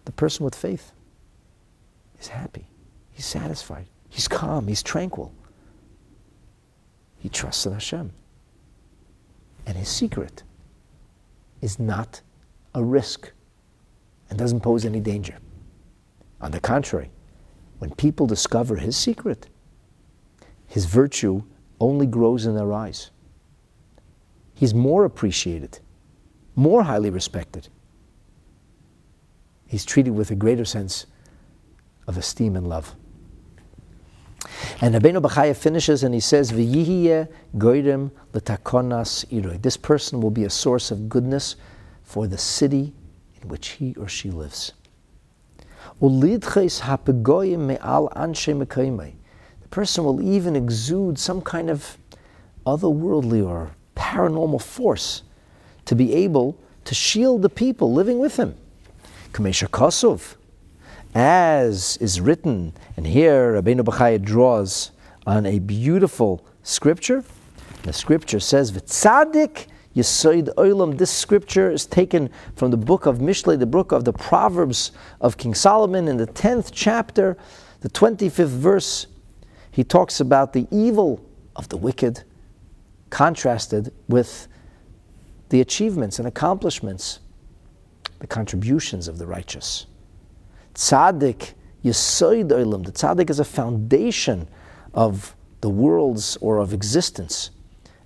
The person with faith is happy. He's satisfied. He's calm. He's tranquil. He trusts in Hashem. And his secret is not a risk and doesn't pose any danger. On the contrary, when people discover his secret, his virtue only grows in their eyes. He's more appreciated, more highly respected, he's treated with a greater sense of esteem and love. And Rabbeinu Bachya finishes and he says, "V'yihiyeh goyrim l'takonas iroi." This person will be a source of goodness for the city in which he or she lives. The person will even exude some kind of otherworldly or paranormal force to be able to shield the people living with him. As is written, and here Rabbeinu Bachya draws on a beautiful scripture. The scripture says, "V'tzadik yisoid olam." This scripture is taken from the book of Mishlei, the book of the Proverbs of King Solomon, in the 10th chapter, the 25th verse. He talks about the evil of the wicked, contrasted with the achievements and accomplishments, the contributions of the righteous. Tzaddik, Yesoid Olam. The tzaddik is a foundation of the worlds or of existence.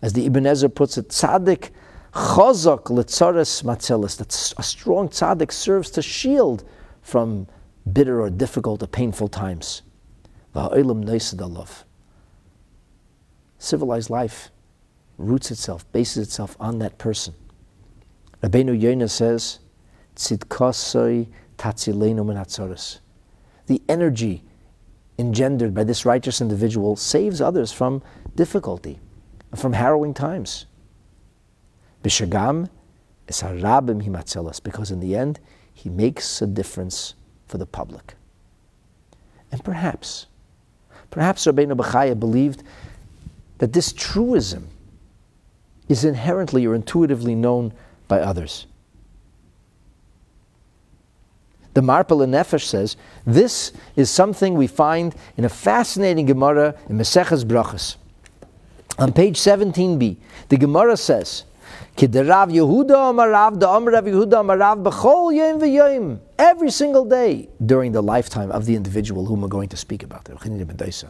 As the Ibn Ezra puts it, tzaddik chazak letzares matzelis. That a strong tzaddik serves to shield from bitter or difficult or painful times. Va'olam noised alav. Civilized life roots itself, bases itself on that person. Rabbeinu Yonah says, tzidkasoi tatzilenu min hatzaros. The energy engendered by this righteous individual saves others from difficulty, from harrowing times. B'shagam es harabim hi matzelos, because in the end he makes a difference for the public. And perhaps Rabbeinu Bachya believed that this truism is inherently or intuitively known by others. The Marpeh L'Nefesh says, this is something we find in a fascinating Gemara in Maseches Brachos. On page 17b, the Gemara says, every single day during the lifetime of the individual whom we're going to speak about, Rabbi Chanina ben Dosa,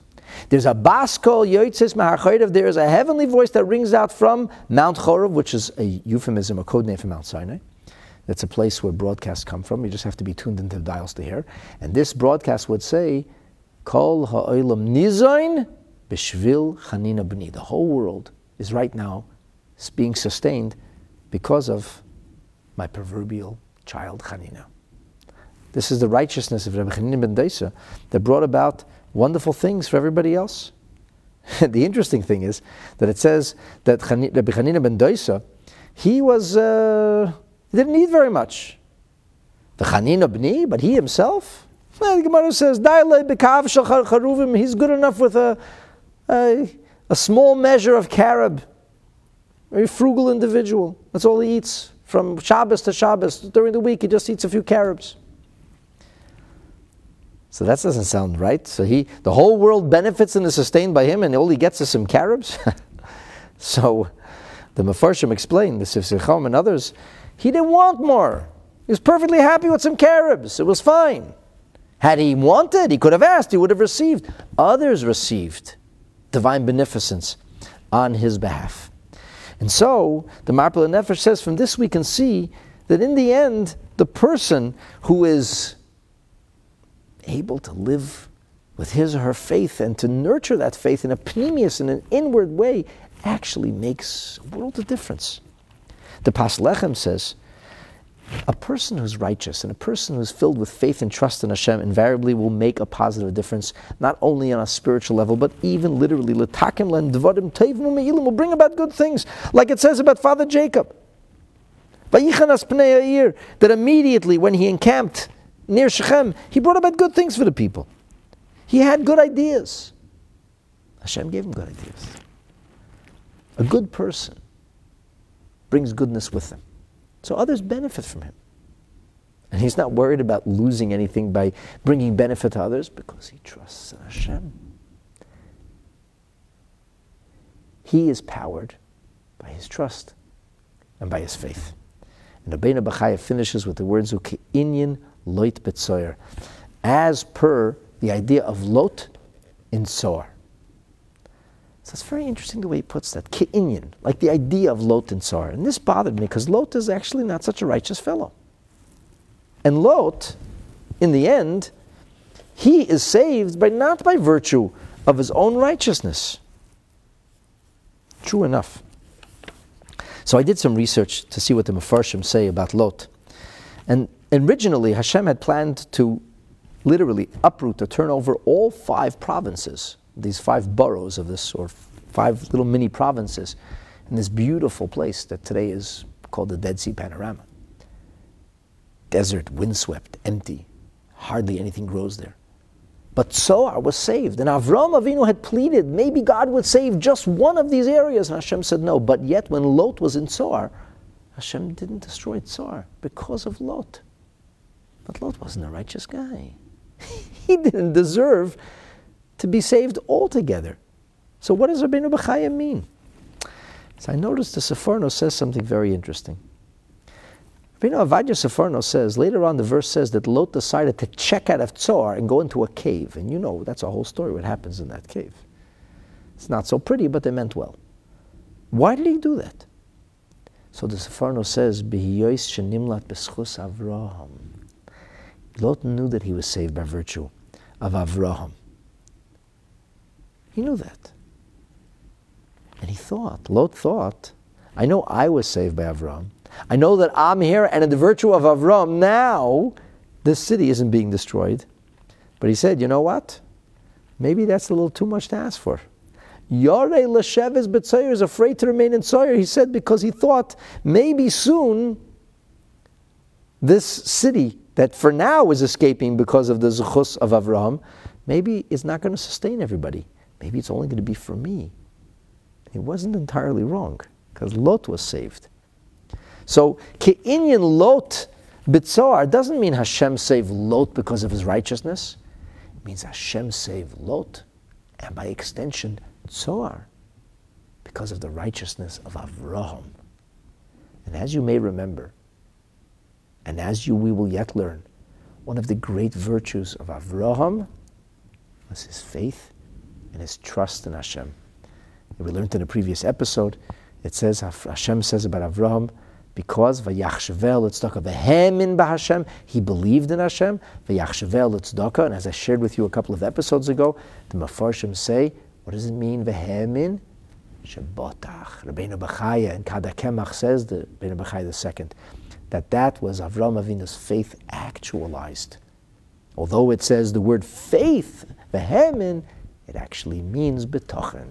there's a bas kol yotzes ma'ar chorav, there is a heavenly voice that rings out from Mount Chorav, which is a euphemism, a code name for Mount Sinai. That's a place where broadcasts come from. You just have to be tuned into the dials to hear. And this broadcast would say, Kol ha'olam nizoin b'shvil Chanina b'ni. The whole world is right now being sustained because of my proverbial child Chanina. This is the righteousness of Rabbi Chanina ben Dosa that brought about wonderful things for everybody else. The interesting thing is that it says that Rabbi Chanina ben Dosa, he was... He didn't need very much. The Chanina b'ni, but he himself, the Gemara says, he's good enough with a small measure of carob. Very frugal individual. That's all he eats from Shabbos to Shabbos. During the week, he just eats a few carobs. So that doesn't sound right. So the whole world benefits and is sustained by him, and all he gets is some carobs. So the Mefarshim explained, the Sifsei Chachamim and others, he didn't want more. He was perfectly happy with some carobs. It was fine. Had he wanted, he could have asked. He would have received. Others received divine beneficence on his behalf. And so, the Marpeh L'Nefesh says, from this we can see that in the end, the person who is able to live with his or her faith and to nurture that faith in a pneumius, in an inward way, actually makes a world of difference. The Pas Lechem says, a person who's righteous and a person who's filled with faith and trust in Hashem invariably will make a positive difference, not only on a spiritual level, but even literally. L'takim lehem dvarim tovim u'me'ilim, will bring about good things, like it says about Father Jacob. Vayichanas pnei ha'ir, that immediately when he encamped near Shechem, he brought about good things for the people. He had good ideas. Hashem gave him good ideas. A good person brings goodness with them. So others benefit from him. And he's not worried about losing anything by bringing benefit to others because he trusts in Hashem. He is powered by his trust and by his faith. And Rabbeinu Bachya finishes with the words, Uke'inyan loit betsoyer, as per the idea of lot in soar. So it's very interesting the way he puts that, Ke'inyan, like the idea of Lot and Tsar. And this bothered me because Lot is actually not such a righteous fellow. And Lot in the end, he is saved by not by virtue of his own righteousness. True enough. So I did some research to see what the Mefarshim say about Lot. And originally Hashem had planned to literally uproot or turn over all 5 provinces, these 5 boroughs of this, or 5 little mini provinces, in this beautiful place that today is called the Dead Sea Panorama. Desert, windswept, empty. Hardly anything grows there. But Zohar was saved. And Avraham Avinu had pleaded, maybe God would save just one of these areas. And Hashem said no. But yet when Lot was in Zohar, Hashem didn't destroy Zohar because of Lot. But Lot wasn't a righteous guy. He didn't deserve to be saved altogether. So what does Rabbeinu Bachya mean? So I noticed the Seforno says something very interesting. Rabbeinu Ovadiah Seforno says, later on the verse says that Lot decided to check out of Zohar and go into a cave. And you know, that's a whole story, what happens in that cave. It's not so pretty, but they meant well. Why did he do that? So the Seforno says, B'hiyois shenimlat b'schus Avraham. Lot knew that he was saved by virtue of Avraham. He knew that. And he thought, Lot thought, I know I was saved by Avraham. I know that I'm here, and in the virtue of Avram, now this city isn't being destroyed. But he said, you know what? Maybe that's a little too much to ask for. Yarei L'Sheves B'Tzoyer is afraid to remain in Tzoyer, he said, because he thought maybe soon this city that for now is escaping because of the Zechus of Avram, maybe it's not going to sustain everybody. Maybe it's only going to be for me. He wasn't entirely wrong, because Lot was saved. So, Ke'inyan Lot B'Tzoar doesn't mean Hashem saved Lot because of his righteousness. It means Hashem saved Lot, and by extension, Tzoar, because of the righteousness of Avraham. And as you may remember, and as we will yet learn, one of the great virtues of Avraham was his faith and his trust in Hashem. And we learned in a previous episode, it says, Hashem says about Avraham, because v'yachshavel l'tzedakah v'hemin b'Hashem, he believed in Hashem, v'yachshavel l'tzedakah, and as I shared with you a couple of episodes ago, the Mefarshim say, what does it mean, v'hemin? Shabbatach. Rabbeinu Bachya, and Kada Kemach says, Rabbeinu Bachya II, that was Avraham Avinu's faith actualized. Although it says the word faith, v'hemin, it actually means bitachon.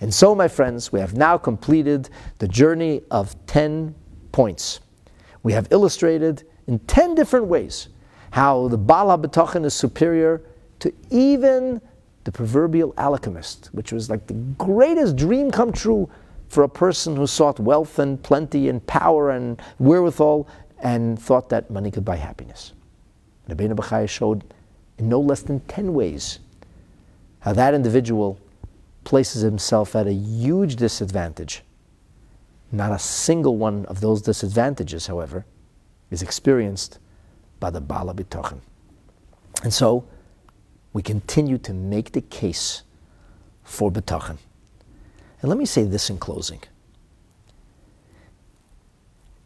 And so, my friends, we have now completed the journey of 10 points. We have illustrated in 10 different ways how the Baal HaBitachon is superior to even the proverbial alchemist, which was like the greatest dream come true for a person who sought wealth and plenty and power and wherewithal and thought that money could buy happiness. Rabbeinu Bachya showed in no less than 10 ways how that individual places himself at a huge disadvantage. Not a single one of those disadvantages, however, is experienced by the Baal HaBitachon. And so, we continue to make the case for Bitachon. And let me say this in closing.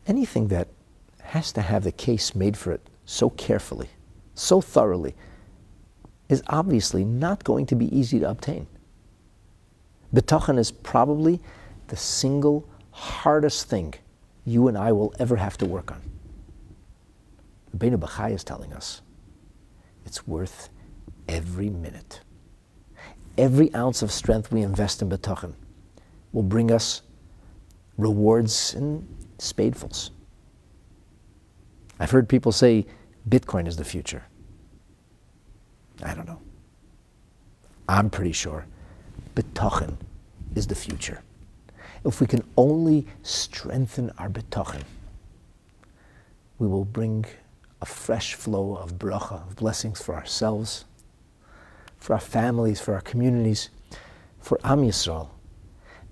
Anything that has to have the case made for it so carefully, so thoroughly, is obviously not going to be easy to obtain. Bitachon is probably the single hardest thing you and I will ever have to work on. Rabbeinu Bachya is telling us it's worth every minute. Every ounce of strength we invest in Bitachon will bring us rewards in spadefuls. I've heard people say Bitcoin is the future. I don't know. I'm pretty sure Bitachon is the future. If we can only strengthen our Bitachon, we will bring a fresh flow of bracha, of blessings for ourselves, for our families, for our communities, for Am Yisrael.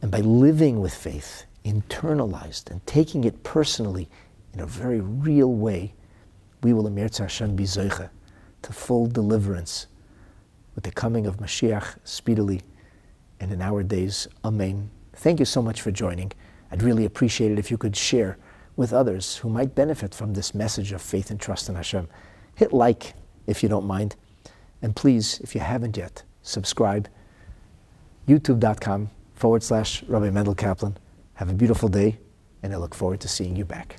And by living with faith, internalized, and taking it personally in a very real way, we will Emirtz Hashem bizoicha to full deliverance with the coming of Mashiach speedily, and in our days, Amen. Thank you so much for joining. I'd really appreciate it if you could share with others who might benefit from this message of faith and trust in Hashem. hit like if you don't mind. And please, if you haven't yet, subscribe. YouTube.com/Rabbi Mendel Kaplan. Have a beautiful day, and I look forward to seeing you back.